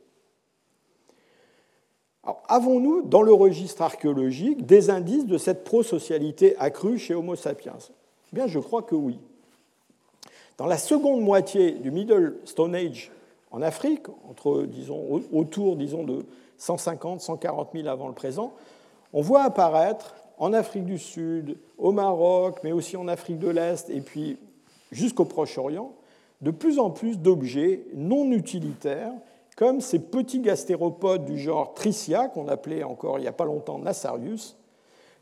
Alors, avons-nous, dans le registre archéologique, des indices de cette prosocialité accrue chez Homo sapiens? Eh bien, je crois que oui. Dans la seconde moitié du Middle Stone Age en Afrique, entre, disons, autour disons, de cent cinquante à cent quarante mille avant le présent, on voit apparaître en Afrique du Sud, au Maroc, mais aussi en Afrique de l'Est, et puis jusqu'au Proche-Orient, de plus en plus d'objets non utilitaires, comme ces petits gastéropodes du genre Tricia, qu'on appelait encore il n'y a pas longtemps Nassarius.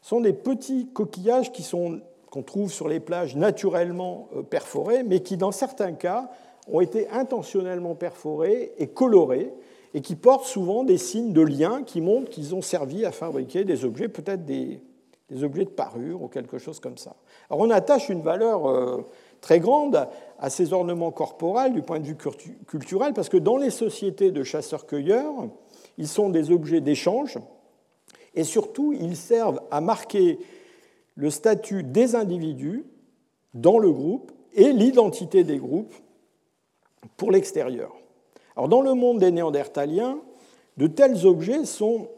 Ce sont des petits coquillages qui sont, qu'on trouve sur les plages naturellement perforés, mais qui, dans certains cas, ont été intentionnellement perforés et colorés, et qui portent souvent des signes de lien qui montrent qu'ils ont servi à fabriquer des objets, peut-être des, des objets de parure ou quelque chose comme ça. Alors on attache une valeur euh, très grande à ces ornements corporels du point de vue culturel, parce que dans les sociétés de chasseurs-cueilleurs, ils sont des objets d'échange, et surtout ils servent à marquer le statut des individus dans le groupe et l'identité des groupes pour l'extérieur. Alors, dans le monde des Néandertaliens, de tels objets sont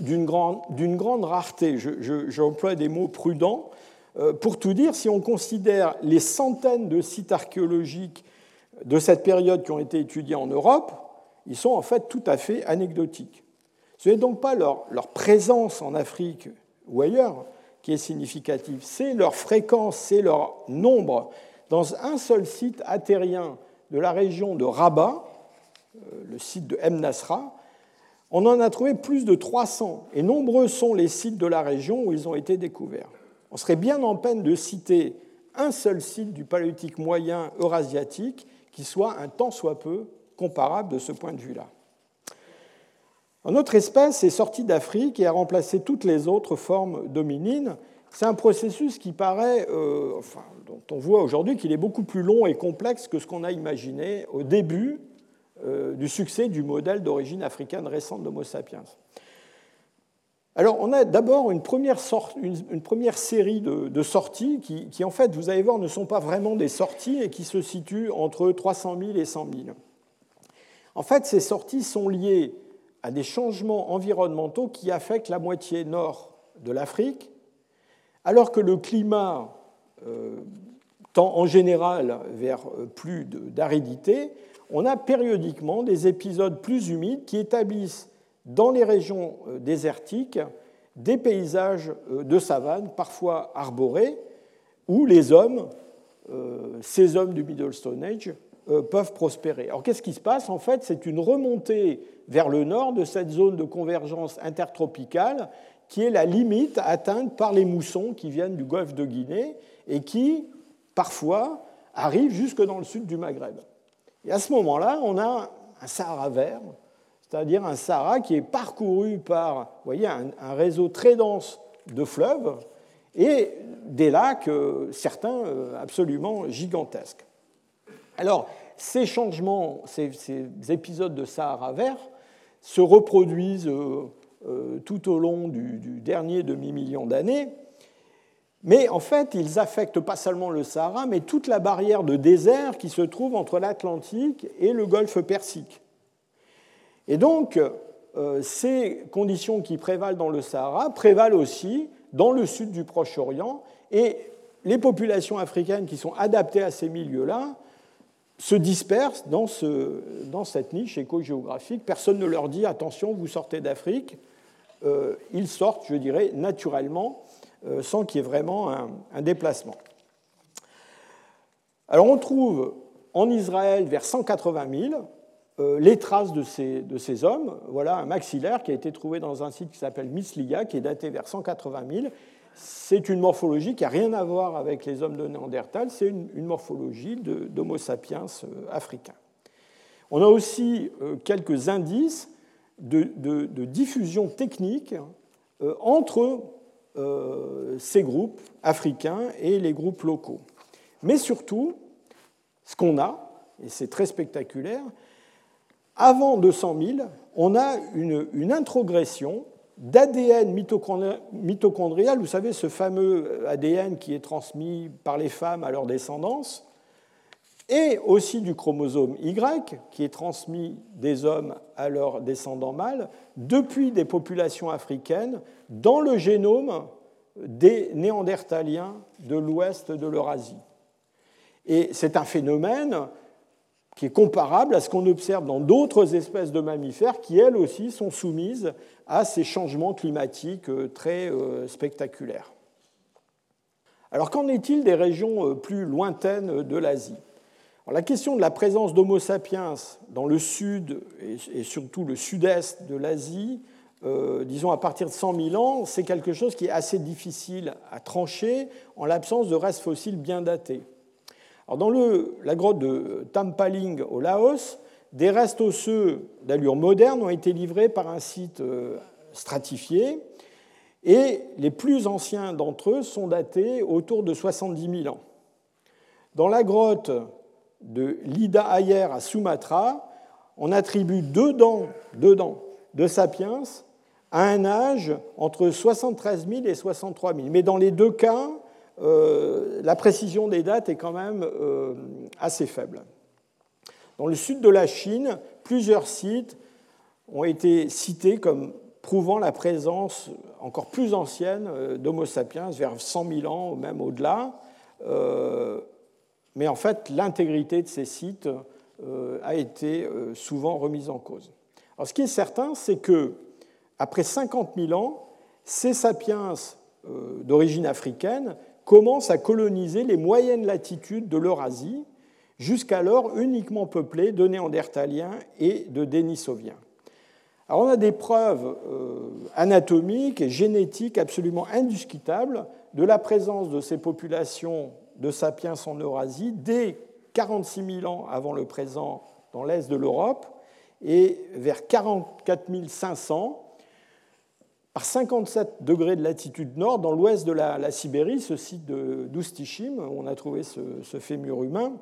d'une grande, d'une grande rareté. Je, je, j'emploie des mots prudents. Euh, pour tout dire, si on considère les centaines de sites archéologiques de cette période qui ont été étudiés en Europe, ils sont en fait tout à fait anecdotiques. Ce n'est donc pas leur, leur présence en Afrique ou ailleurs qui est significative, c'est leur fréquence, c'est leur nombre. Dans un seul site attérien de la région de Rabat, le site de M. Nasra, on en a trouvé plus de trois cents, et nombreux sont les sites de la région où ils ont été découverts. On serait bien en peine de citer un seul site du paléolithique moyen eurasiatique qui soit un tant soit peu comparable de ce point de vue-là. Notre espèce est sortie d'Afrique et a remplacé toutes les autres formes dominines. C'est un processus qui paraît, euh, enfin, dont on voit aujourd'hui qu'il est beaucoup plus long et complexe que ce qu'on a imaginé au début euh, du succès du modèle d'origine africaine récente d'Homo sapiens. Alors, on a d'abord une première, sorte, une, une première série de, de sorties qui, qui, en fait, vous allez voir, ne sont pas vraiment des sorties et qui se situent entre trois cent mille et cent mille. En fait, ces sorties sont liées à des changements environnementaux qui affectent la moitié nord de l'Afrique, alors que le climat euh, tend en général vers plus de, d'aridité, on a périodiquement des épisodes plus humides qui établissent dans les régions désertiques des paysages de savane, parfois arborés, où les hommes, euh, ces hommes du Middle Stone Age, euh, peuvent prospérer. Alors qu'est-ce qui se passe? En fait, c'est une remontée vers le nord de cette zone de convergence intertropicale qui est la limite atteinte par les moussons qui viennent du golfe de Guinée et qui, parfois, arrivent jusque dans le sud du Maghreb. Et à ce moment-là, on a un Sahara vert, c'est-à-dire un Sahara qui est parcouru par, vous voyez, un, un réseau très dense de fleuves et des lacs, euh, certains euh, absolument gigantesques. Alors, ces changements, ces, ces épisodes de Sahara vert se reproduisent euh, euh, tout au long du, du dernier demi-million d'années, mais en fait, ils affectent pas seulement le Sahara, mais toute la barrière de désert qui se trouve entre l'Atlantique et le golfe Persique. Et donc, euh, ces conditions qui prévalent dans le Sahara prévalent aussi dans le sud du Proche-Orient, et les populations africaines qui sont adaptées à ces milieux-là se dispersent dans, ce, dans cette niche éco-géographique. Personne ne leur dit « attention, vous sortez d'Afrique euh, ». Ils sortent, je dirais, naturellement, euh, sans qu'il y ait vraiment un, un déplacement. Alors on trouve en Israël vers cent quatre-vingt mille, les traces de ces, de ces hommes. Voilà un maxillaire qui a été trouvé dans un site qui s'appelle Misliya, qui est daté vers cent quatre-vingt mille. C'est une morphologie qui n'a rien à voir avec les hommes de Néandertal, c'est une, une morphologie de, d'Homo sapiens africain. On a aussi quelques indices de, de, de diffusion technique entre ces groupes africains et les groupes locaux. Mais surtout, ce qu'on a, et c'est très spectaculaire, avant deux cent mille, on a une, une introgression d'A D N mitochondrial, vous savez, ce fameux A D N qui est transmis par les femmes à leur descendance, et aussi du chromosome Y, qui est transmis des hommes à leurs descendants mâles, depuis des populations africaines, dans le génome des Néandertaliens de l'ouest de l'Eurasie. Et c'est un phénomène qui est comparable à ce qu'on observe dans d'autres espèces de mammifères qui, elles aussi, sont soumises à ces changements climatiques très spectaculaires. Alors, qu'en est-il des régions plus lointaines de l'Asie ? Alors, la question de la présence d'Homo sapiens dans le sud et surtout le sud-est de l'Asie, euh, disons à partir de cent mille ans, c'est quelque chose qui est assez difficile à trancher en l'absence de restes fossiles bien datés. Alors dans le, la grotte de Tampaling au Laos, des restes osseux d'allure moderne ont été livrés par un site stratifié et les plus anciens d'entre eux sont datés autour de soixante-dix mille ans. Dans la grotte de Lida Ayer à Sumatra, on attribue deux dents, deux dents de sapiens à un âge entre soixante-treize mille et soixante-trois mille. Mais dans les deux cas, Euh, la précision des dates est quand même euh, assez faible. Dans le sud de la Chine, plusieurs sites ont été cités comme prouvant la présence encore plus ancienne d'Homo sapiens, vers cent mille ans ou même au-delà. Euh, mais en fait, l'intégrité de ces sites euh, a été euh, souvent remise en cause. Alors, ce qui est certain, c'est que après cinquante mille ans, ces sapiens euh, d'origine africaine commence à coloniser les moyennes latitudes de l'Eurasie, jusqu'alors uniquement peuplées de Néandertaliens et de Denisoviens. Alors on a des preuves anatomiques et génétiques absolument indiscutables de la présence de ces populations de sapiens en Eurasie dès quarante-six mille ans avant le présent dans l'est de l'Europe et vers quarante-quatre mille cinq cents par cinquante-sept degrés de latitude nord, dans l'ouest de la, la Sibérie, ce site d'Oustichim, où on a trouvé ce, ce fémur humain.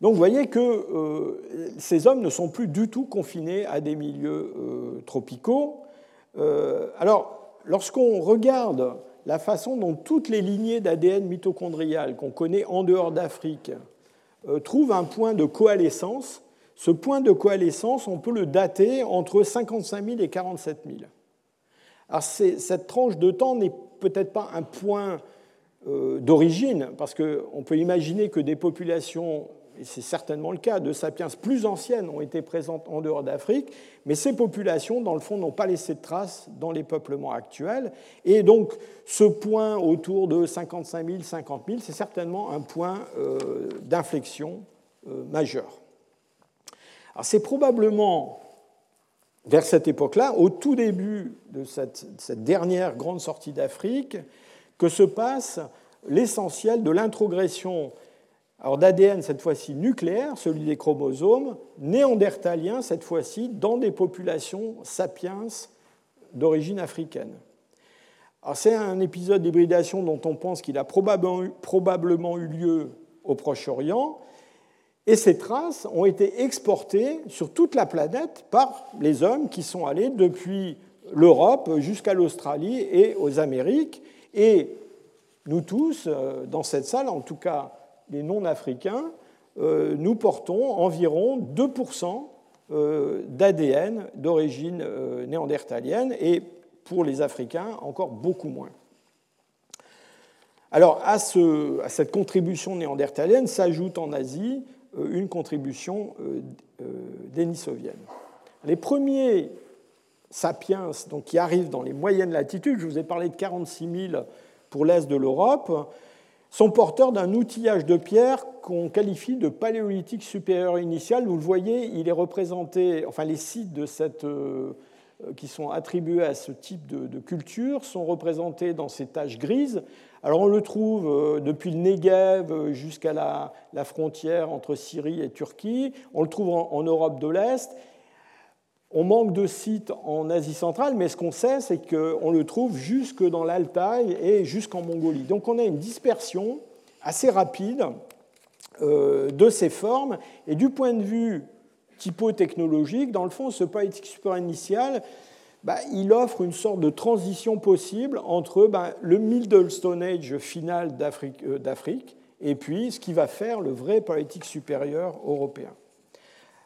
Donc vous voyez que euh, ces hommes ne sont plus du tout confinés à des milieux euh, tropicaux. Euh, alors, lorsqu'on regarde la façon dont toutes les lignées d'A D N mitochondrial qu'on connaît en dehors d'Afrique euh, trouvent un point de coalescence, ce point de coalescence, on peut le dater entre cinquante-cinq mille et quarante-sept mille. Alors, cette tranche de temps n'est peut-être pas un point euh, d'origine, parce qu'on peut imaginer que des populations, et c'est certainement le cas, de sapiens plus anciennes ont été présentes en dehors d'Afrique, mais ces populations, dans le fond, n'ont pas laissé de traces dans les peuplements actuels. Et donc, ce point autour de cinquante-cinq mille, cinquante mille, c'est certainement un point euh, d'inflexion euh, majeur. Alors, c'est probablement vers cette époque-là, au tout début de cette, cette dernière grande sortie d'Afrique, que se passe l'essentiel de l'introgression d'A D N, cette fois-ci nucléaire, celui des chromosomes, néandertaliens, cette fois-ci, dans des populations sapiens d'origine africaine. Alors, c'est un épisode d'hybridation dont on pense qu'il a probablement, probablement eu lieu au Proche-Orient, et ces traces ont été exportées sur toute la planète par les hommes qui sont allés depuis l'Europe jusqu'à l'Australie et aux Amériques. Et nous tous, dans cette salle, en tout cas les non-africains, nous portons environ deux pour cent d'A D N d'origine néandertalienne et pour les Africains encore beaucoup moins. Alors à, ce, à cette contribution néandertalienne s'ajoute en Asie une contribution denisovienne. Les premiers sapiens donc, qui arrivent dans les moyennes latitudes, je vous ai parlé de quarante-six mille pour l'est de l'Europe, sont porteurs d'un outillage de pierre qu'on qualifie de paléolithique supérieur initial. Vous le voyez, il est représenté, enfin les sites de cette, euh, qui sont attribués à ce type de, de culture sont représentés dans ces taches grises. Alors on le trouve depuis le Negev jusqu'à la, la frontière entre Syrie et Turquie. On le trouve en, en Europe de l'Est. On manque de sites en Asie centrale, mais ce qu'on sait, c'est qu'on le trouve jusque dans l'Altaï et jusqu'en Mongolie. Donc on a une dispersion assez rapide euh, de ces formes. Et du point de vue typo-technologique, dans le fond, ce paléolithique supérieur initial, bah, il offre une sorte de transition possible entre bah, le Middle Stone Age final d'Afrique, euh, d'Afrique et puis ce qui va faire le vrai paléolithique supérieur européen.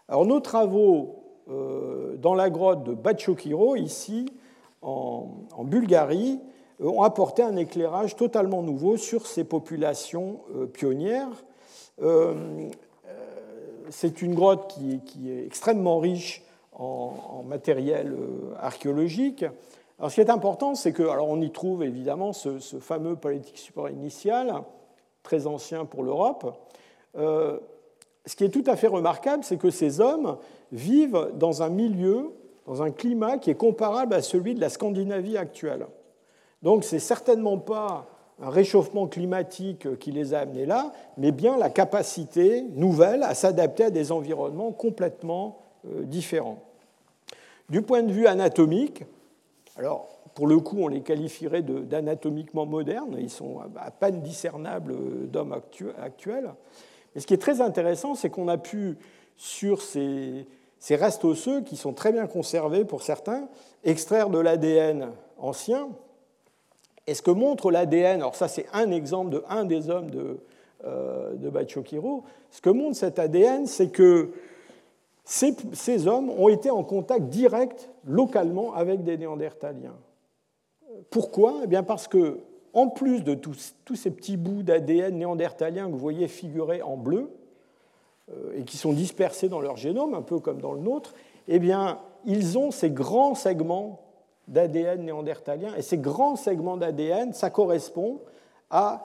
Alors nos travaux euh, dans la grotte de Batchokiro, ici en, en Bulgarie, ont apporté un éclairage totalement nouveau sur ces populations euh, pionnières. Euh, c'est une grotte qui est, qui est extrêmement riche en matériel archéologique. Alors, ce qui est important, c'est que, alors, on y trouve évidemment ce, ce fameux paléolithique supérieur initial, très ancien pour l'Europe. Euh, ce qui est tout à fait remarquable, c'est que ces hommes vivent dans un milieu, dans un climat qui est comparable à celui de la Scandinavie actuelle. Donc, ce n'est certainement pas un réchauffement climatique qui les a amenés là, mais bien la capacité nouvelle à s'adapter à des environnements complètement euh, différents. Du point de vue anatomique, alors pour le coup on les qualifierait de, d'anatomiquement modernes, ils sont à peine discernables d'hommes actuels, mais ce qui est très intéressant c'est qu'on a pu, sur ces, ces restes osseux qui sont très bien conservés pour certains, extraire de l'A D N ancien, et ce que montre l'A D N, alors ça c'est un exemple de un des hommes de, euh, de Batchokiro, ce que montre cet A D N c'est que Ces, ces hommes ont été en contact direct, localement, avec des Néandertaliens. Pourquoi ? Eh bien parce que, en plus de tous, tous ces petits bouts d'A D N néandertaliens que vous voyez figurés en bleu euh, et qui sont dispersés dans leur génome, un peu comme dans le nôtre, eh bien, ils ont ces grands segments d'A D N néandertalien. Et ces grands segments d'A D N, ça correspond à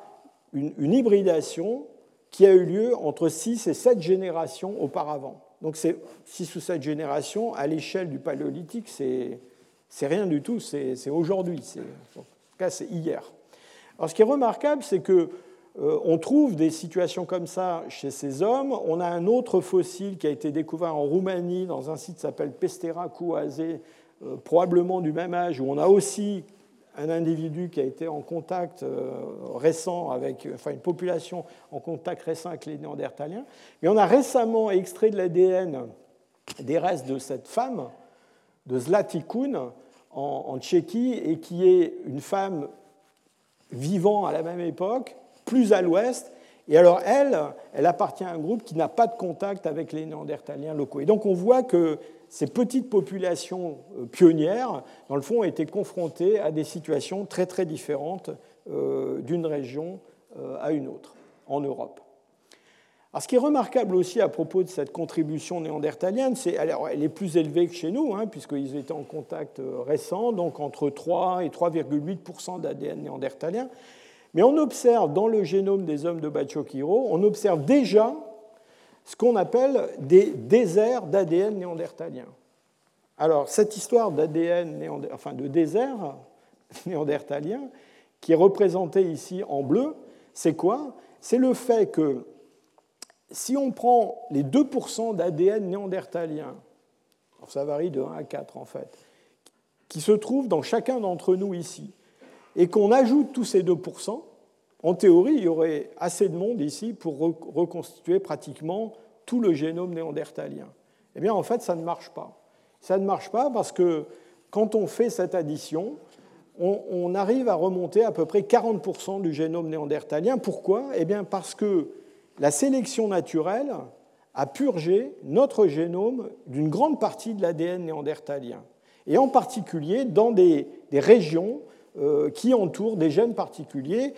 une, une hybridation qui a eu lieu entre six et sept générations auparavant. Donc c'est six ou sept générations, à l'échelle du paléolithique, c'est, c'est rien du tout, c'est, c'est aujourd'hui, c'est, en tout cas c'est hier. Alors ce qui est remarquable, c'est qu'on euh, trouve des situations comme ça chez ces hommes. On a un autre fossile qui a été découvert en Roumanie, dans un site qui s'appelle Pestera Cuazé, euh, probablement du même âge, où on a aussi un individu qui a été en contact récent avec, enfin une population en contact récent avec les Néandertaliens. Et on a récemment extrait de l'A D N des restes de cette femme, de Zlatikun, en, en Tchéquie, et qui est une femme vivant à la même époque, plus à l'ouest. Et alors elle, elle appartient à un groupe qui n'a pas de contact avec les Néandertaliens locaux. Et donc on voit que ces petites populations pionnières, dans le fond, ont été confrontées à des situations très, très différentes euh, d'une région euh, à une autre, en Europe. Alors, ce qui est remarquable aussi à propos de cette contribution néandertalienne, c'est qu'elle est plus élevée que chez nous, hein, puisqu'ils étaient en contact récent, donc entre trois et trois virgule huit pour cent d'A D N néandertalien. Mais on observe dans le génome des hommes de Batchokiro, on observe déjà ce qu'on appelle des déserts d'A D N néandertalien. Alors, cette histoire d'A D N, enfin de désert néandertalien, qui est représentée ici en bleu, c'est quoi? C'est le fait que si on prend les deux pour cent d'A D N néandertalien, ça varie de un à quatre en fait, qui se trouve dans chacun d'entre nous ici, et qu'on ajoute tous ces deux pour cent, en théorie, il y aurait assez de monde ici pour reconstituer pratiquement tout le génome néandertalien. Eh bien, en fait, ça ne marche pas. Ça ne marche pas parce que quand on fait cette addition, on, on arrive à remonter à peu près quarante pour cent du génome néandertalien. Pourquoi? Eh bien, parce que la sélection naturelle a purgé notre génome d'une grande partie de l'A D N néandertalien, et en particulier dans des, des régions euh, qui entourent des gènes particuliers,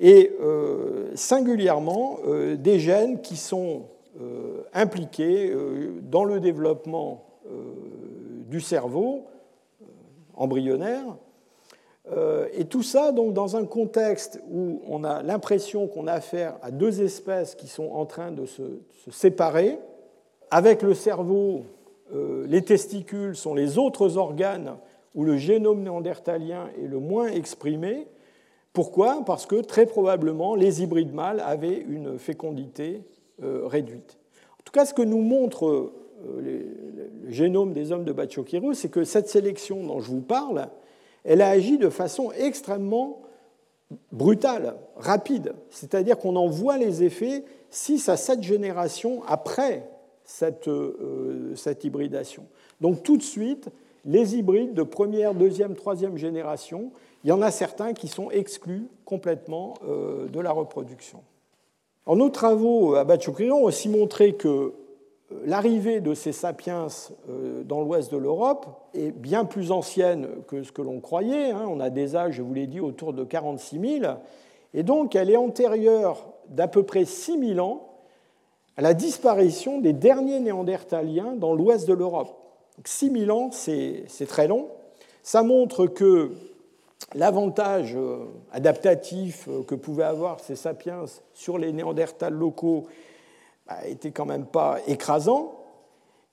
et euh, singulièrement euh, des gènes qui sont euh, impliqués euh, dans le développement euh, du cerveau euh, embryonnaire. Euh, et tout ça donc, dans un contexte où on a l'impression qu'on a affaire à deux espèces qui sont en train de se, se séparer, avec le cerveau. Les testicules sont les autres organes où le génome néandertalien est le moins exprimé. Pourquoi? Parce que très probablement, les hybrides mâles avaient une fécondité réduite. En tout cas, ce que nous montre le génome des hommes de Batchokiru, c'est que cette sélection dont je vous parle, elle a agi de façon extrêmement brutale, rapide. C'est-à-dire qu'on en voit les effets six à sept générations après Cette, euh, cette hybridation. Donc tout de suite, les hybrides de première, deuxième, troisième génération, il y en a certains qui sont exclus complètement euh, de la reproduction. En nos travaux à Batchokiru, on a aussi montré que l'arrivée de ces sapiens euh, dans l'ouest de l'Europe est bien plus ancienne que ce que l'on croyait. Hein. On a des âges, je vous l'ai dit, autour de quarante-six mille. Et donc elle est antérieure d'à peu près six mille ans à la disparition des derniers néandertaliens dans l'ouest de l'Europe. Donc, six mille ans, c'est, c'est très long. Ça montre que l'avantage adaptatif que pouvaient avoir ces sapiens sur les néandertals locaux n'était bah, quand même pas écrasant.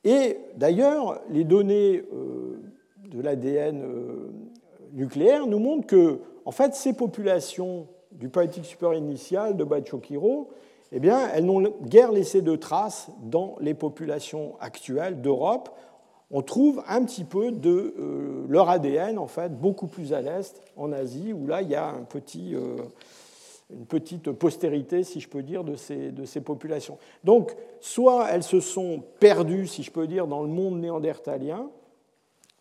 Et d'ailleurs, les données euh, de l'A D N euh, nucléaire nous montrent que en fait, ces populations du Paléolithique supérieur initial de Batchokiru, eh bien, elles n'ont guère laissé de traces dans les populations actuelles d'Europe. On trouve un petit peu de euh, leur A D N, en fait, beaucoup plus à l'est, en Asie, où là, il y a un petit, euh, une petite postérité, si je peux dire, de ces, de ces populations. Donc, soit elles se sont perdues, si je peux dire, dans le monde néandertalien,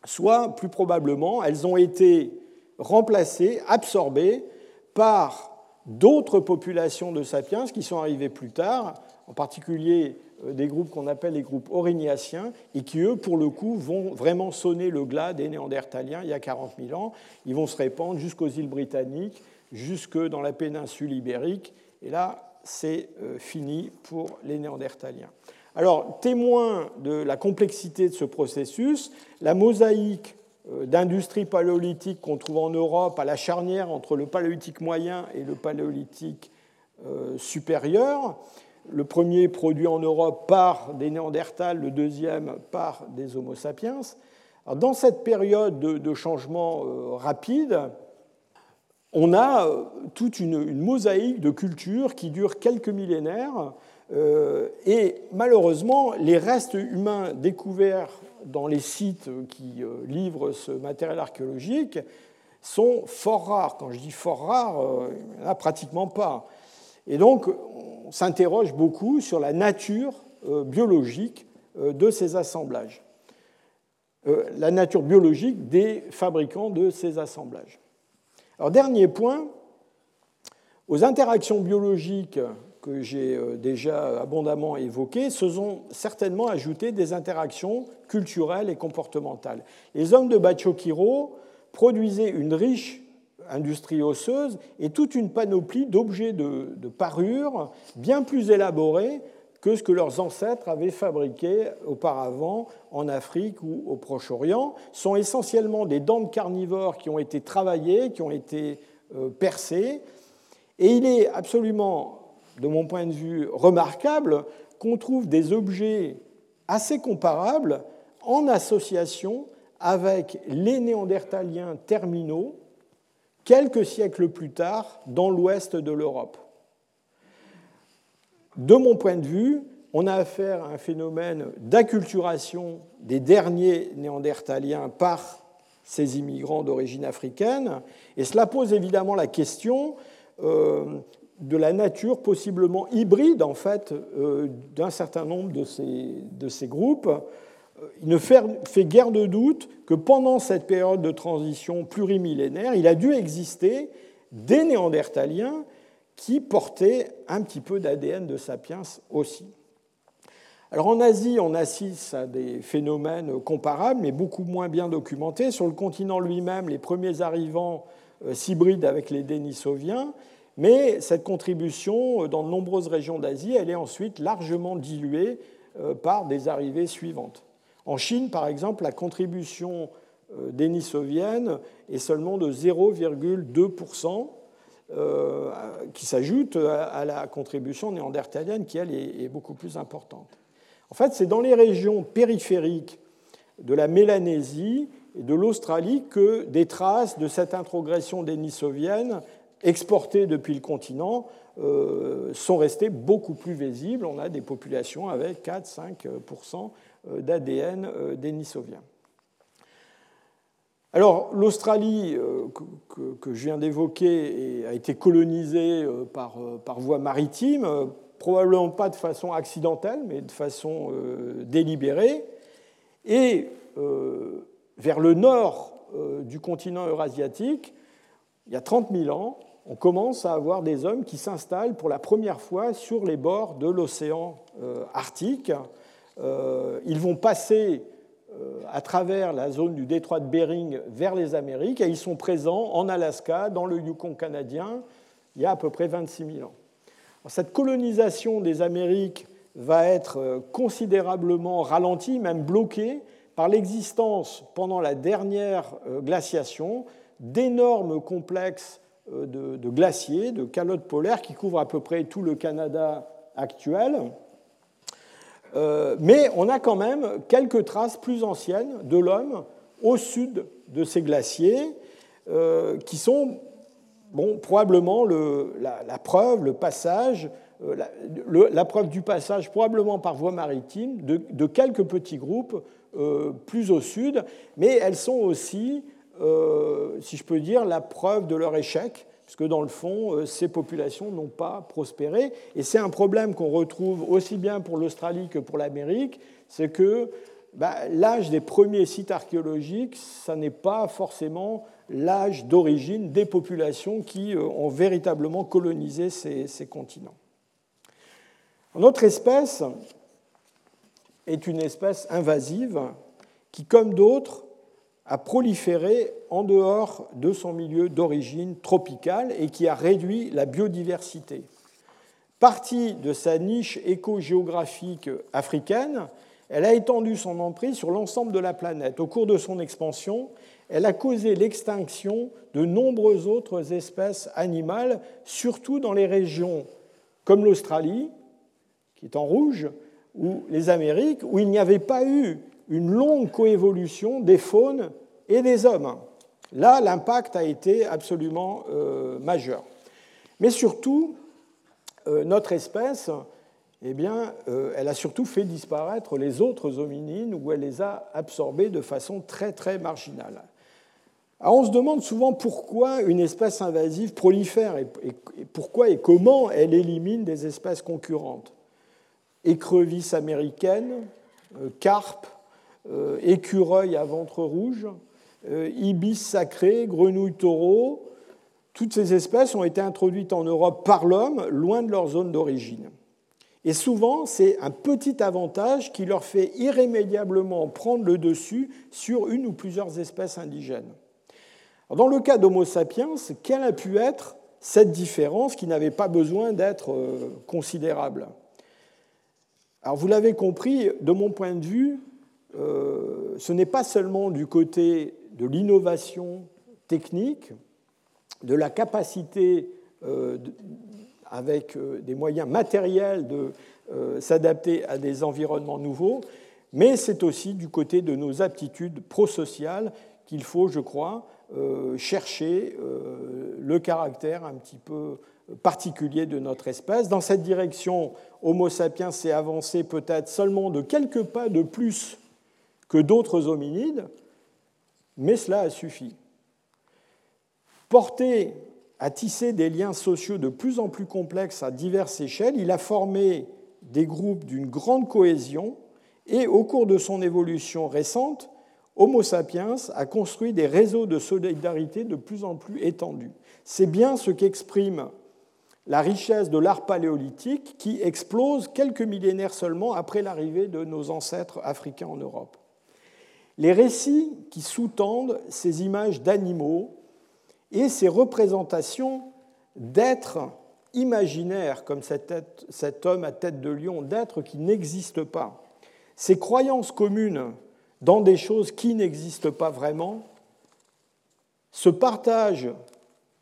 soit, plus probablement, elles ont été remplacées, absorbées par d'autres populations de sapiens qui sont arrivées plus tard, en particulier des groupes qu'on appelle les groupes aurignaciens, et qui, eux, pour le coup, vont vraiment sonner le glas des néandertaliens il y a quarante mille ans. Ils vont se répandre jusqu'aux îles britanniques, jusque dans la péninsule ibérique, et là, c'est fini pour les néandertaliens. Alors, témoin de la complexité de ce processus, la mosaïque d'industrie paléolithique qu'on trouve en Europe à la charnière entre le paléolithique moyen et le paléolithique euh, supérieur. Le premier produit en Europe par des Néandertals, le deuxième par des Homo sapiens. Alors, dans cette période de, de changement euh, rapide, on a euh, toute une, une mosaïque de cultures qui dure quelques millénaires euh, et malheureusement, les restes humains découverts dans les sites qui livrent ce matériel archéologique sont fort rares. Quand je dis fort rares, il n'y en a pratiquement pas. Et donc, on s'interroge beaucoup sur la nature biologique de ces assemblages, la nature biologique des fabricants de ces assemblages. Alors, dernier point, aux interactions biologiques que j'ai déjà abondamment évoquées, se sont certainement ajoutées des interactions culturelles et comportementales. Les hommes de Batchokiru produisaient une riche industrie osseuse et toute une panoplie d'objets de, de parure bien plus élaborés que ce que leurs ancêtres avaient fabriqué auparavant en Afrique ou au Proche-Orient. Ce sont essentiellement des dents de carnivores qui ont été travaillées, qui ont été euh, percées. Et il est absolument, de mon point de vue, remarquable qu'on trouve des objets assez comparables en association avec les Néandertaliens terminaux quelques siècles plus tard dans l'ouest de l'Europe. De mon point de vue, on a affaire à un phénomène d'acculturation des derniers Néandertaliens par ces immigrants d'origine africaine, et cela pose évidemment la question euh, de la nature possiblement hybride en fait, euh, d'un certain nombre de ces, de ces groupes. Il ne fait guère de doute que pendant cette période de transition plurimillénaire, il a dû exister des Néandertaliens qui portaient un petit peu d'A D N de sapiens aussi. Alors en Asie, on assiste à des phénomènes comparables, mais beaucoup moins bien documentés. Sur le continent lui-même, les premiers arrivants s'hybrident avec les Denisoviens, mais cette contribution dans de nombreuses régions d'Asie, elle est ensuite largement diluée par des arrivées suivantes. En Chine, par exemple, la contribution dénisovienne est seulement de zéro virgule deux pour cent, euh, qui s'ajoute à la contribution néandertalienne qui, elle, est beaucoup plus importante. En fait, c'est dans les régions périphériques de la Mélanésie et de l'Australie que des traces de cette introgression dénisovienne exportées depuis le continent euh, sont restées beaucoup plus visibles. On a des populations avec quatre à cinq pour cent d'A D N dénisovien. Alors, l'Australie que, que je viens d'évoquer a été colonisée par, par voie maritime, probablement pas de façon accidentelle, mais de façon euh, délibérée. Et euh, vers le nord euh, du continent eurasiatique, il y a trente mille ans, on commence à avoir des hommes qui s'installent pour la première fois sur les bords de l'océan euh, Arctique. Euh, ils vont passer euh, à travers la zone du détroit de Bering vers les Amériques et ils sont présents en Alaska, dans le Yukon canadien, il y a à peu près vingt-six mille ans. Alors, cette colonisation des Amériques va être euh, considérablement ralentie, même bloquée, par l'existence, pendant la dernière euh, glaciation, d'énormes complexes euh, de, de glaciers, de calottes polaires qui couvrent à peu près tout le Canada actuel. Euh, mais on a quand même quelques traces plus anciennes de l'homme au sud de ces glaciers euh, qui sont bon, probablement le, la, la preuve, le passage, euh, la, le, la preuve du passage probablement par voie maritime de, de quelques petits groupes euh, plus au sud, mais elles sont aussi, euh, si je peux dire, la preuve de leur échec, puisque dans le fond, ces populations n'ont pas prospéré. Et c'est un problème qu'on retrouve aussi bien pour l'Australie que pour l'Amérique, c'est que bah, l'âge des premiers sites archéologiques, ça n'est pas forcément l'âge d'origine des populations qui ont véritablement colonisé ces, ces continents. Notre espèce est une espèce invasive qui, comme d'autres, a proliféré en dehors de son milieu d'origine tropicale et qui a réduit la biodiversité. Partie de sa niche éco-géographique africaine, elle a étendu son emprise sur l'ensemble de la planète. Au cours de son expansion, elle a causé l'extinction de nombreuses autres espèces animales, surtout dans les régions comme l'Australie, qui est en rouge, ou les Amériques, où il n'y avait pas eu une longue coévolution des faunes et des hommes. Là, l'impact a été absolument euh, majeur. Mais surtout, euh, notre espèce, eh bien, euh, elle a surtout fait disparaître les autres hominines ou elle les a absorbées de façon très, très marginale. Alors, on se demande souvent pourquoi une espèce invasive prolifère et, et, et pourquoi et comment elle élimine des espèces concurrentes. Écrevisses américaines, euh, carpes, Euh, écureuil à ventre rouge, euh, ibis sacré, grenouille taureau. Toutes ces espèces ont été introduites en Europe par l'homme, loin de leur zone d'origine. Et souvent, c'est un petit avantage qui leur fait irrémédiablement prendre le dessus sur une ou plusieurs espèces indigènes. Alors, dans le cas d'Homo sapiens, quelle a pu être cette différence qui n'avait pas besoin d'être euh, considérable ? Alors, vous l'avez compris, de mon point de vue, Euh, ce n'est pas seulement du côté de l'innovation technique, de la capacité euh, de, avec euh, des moyens matériels de euh, s'adapter à des environnements nouveaux, mais c'est aussi du côté de nos aptitudes prosociales qu'il faut, je crois, euh, chercher euh, le caractère un petit peu particulier de notre espèce. Dans cette direction, Homo sapiens s'est avancé peut-être seulement de quelques pas de plus que d'autres hominides, mais cela a suffi. Porté à tisser des liens sociaux de plus en plus complexes à diverses échelles, il a formé des groupes d'une grande cohésion et, au cours de son évolution récente, Homo sapiens a construit des réseaux de solidarité de plus en plus étendus. C'est bien ce qu'exprime la richesse de l'art paléolithique qui explose quelques millénaires seulement après l'arrivée de nos ancêtres africains en Europe. Les récits qui sous-tendent ces images d'animaux et ces représentations d'êtres imaginaires, comme cet homme à tête de lion, d'êtres qui n'existent pas, ces croyances communes dans des choses qui n'existent pas vraiment, ce partage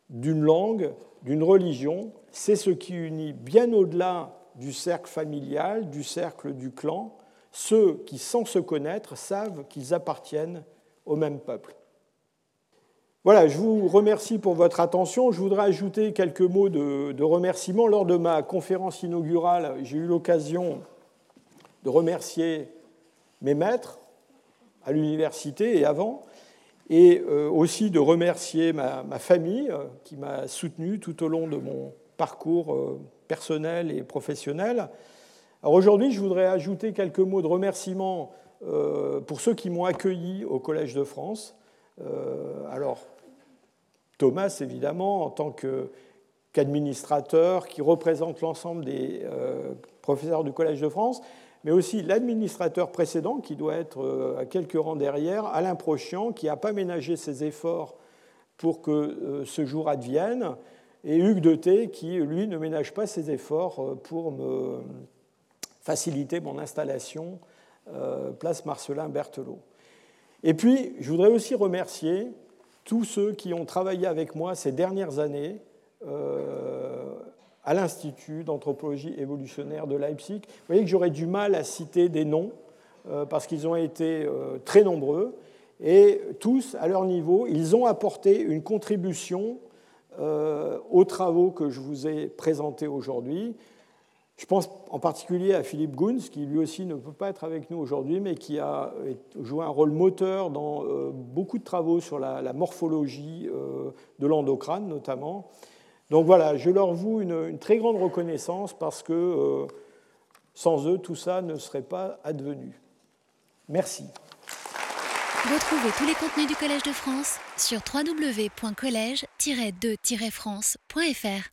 d'une langue, d'une religion, c'est ce qui unit bien au-delà du cercle familial, du cercle du clan, ceux qui, sans se connaître, savent qu'ils appartiennent au même peuple. Voilà, je vous remercie pour votre attention. Je voudrais ajouter quelques mots de, de remerciement. Lors de ma conférence inaugurale, j'ai eu l'occasion de remercier mes maîtres à l'université et avant, et euh, aussi de remercier ma, ma famille euh, qui m'a soutenu tout au long de mon parcours euh, personnel et professionnel. Alors aujourd'hui, je voudrais ajouter quelques mots de remerciement euh, pour ceux qui m'ont accueilli au Collège de France. Euh, alors, Thomas, évidemment, en tant que, qu'administrateur qui représente l'ensemble des euh, professeurs du Collège de France, mais aussi l'administrateur précédent, qui doit être euh, à quelques rangs derrière, Alain Prochian, qui n'a pas ménagé ses efforts pour que euh, ce jour advienne, et Hugues Deté, qui, lui, ne ménage pas ses efforts pour me faciliter mon installation euh, place Marcelin-Berthelot. Et puis, je voudrais aussi remercier tous ceux qui ont travaillé avec moi ces dernières années euh, à l'Institut d'anthropologie évolutionnaire de Leipzig. Vous voyez que j'aurais du mal à citer des noms euh, parce qu'ils ont été euh, très nombreux et tous, à leur niveau, ils ont apporté une contribution euh, aux travaux que je vous ai présentés aujourd'hui. Je pense en particulier à Philippe Gunz, qui lui aussi ne peut pas être avec nous aujourd'hui, mais qui a joué un rôle moteur dans beaucoup de travaux sur la morphologie de l'endocrâne, notamment. Donc voilà, je leur voue une très grande reconnaissance parce que sans eux, tout ça ne serait pas advenu. Merci. Retrouvez tous les contenus du Collège de France sur w w w point collège tiret de tiret france point f r.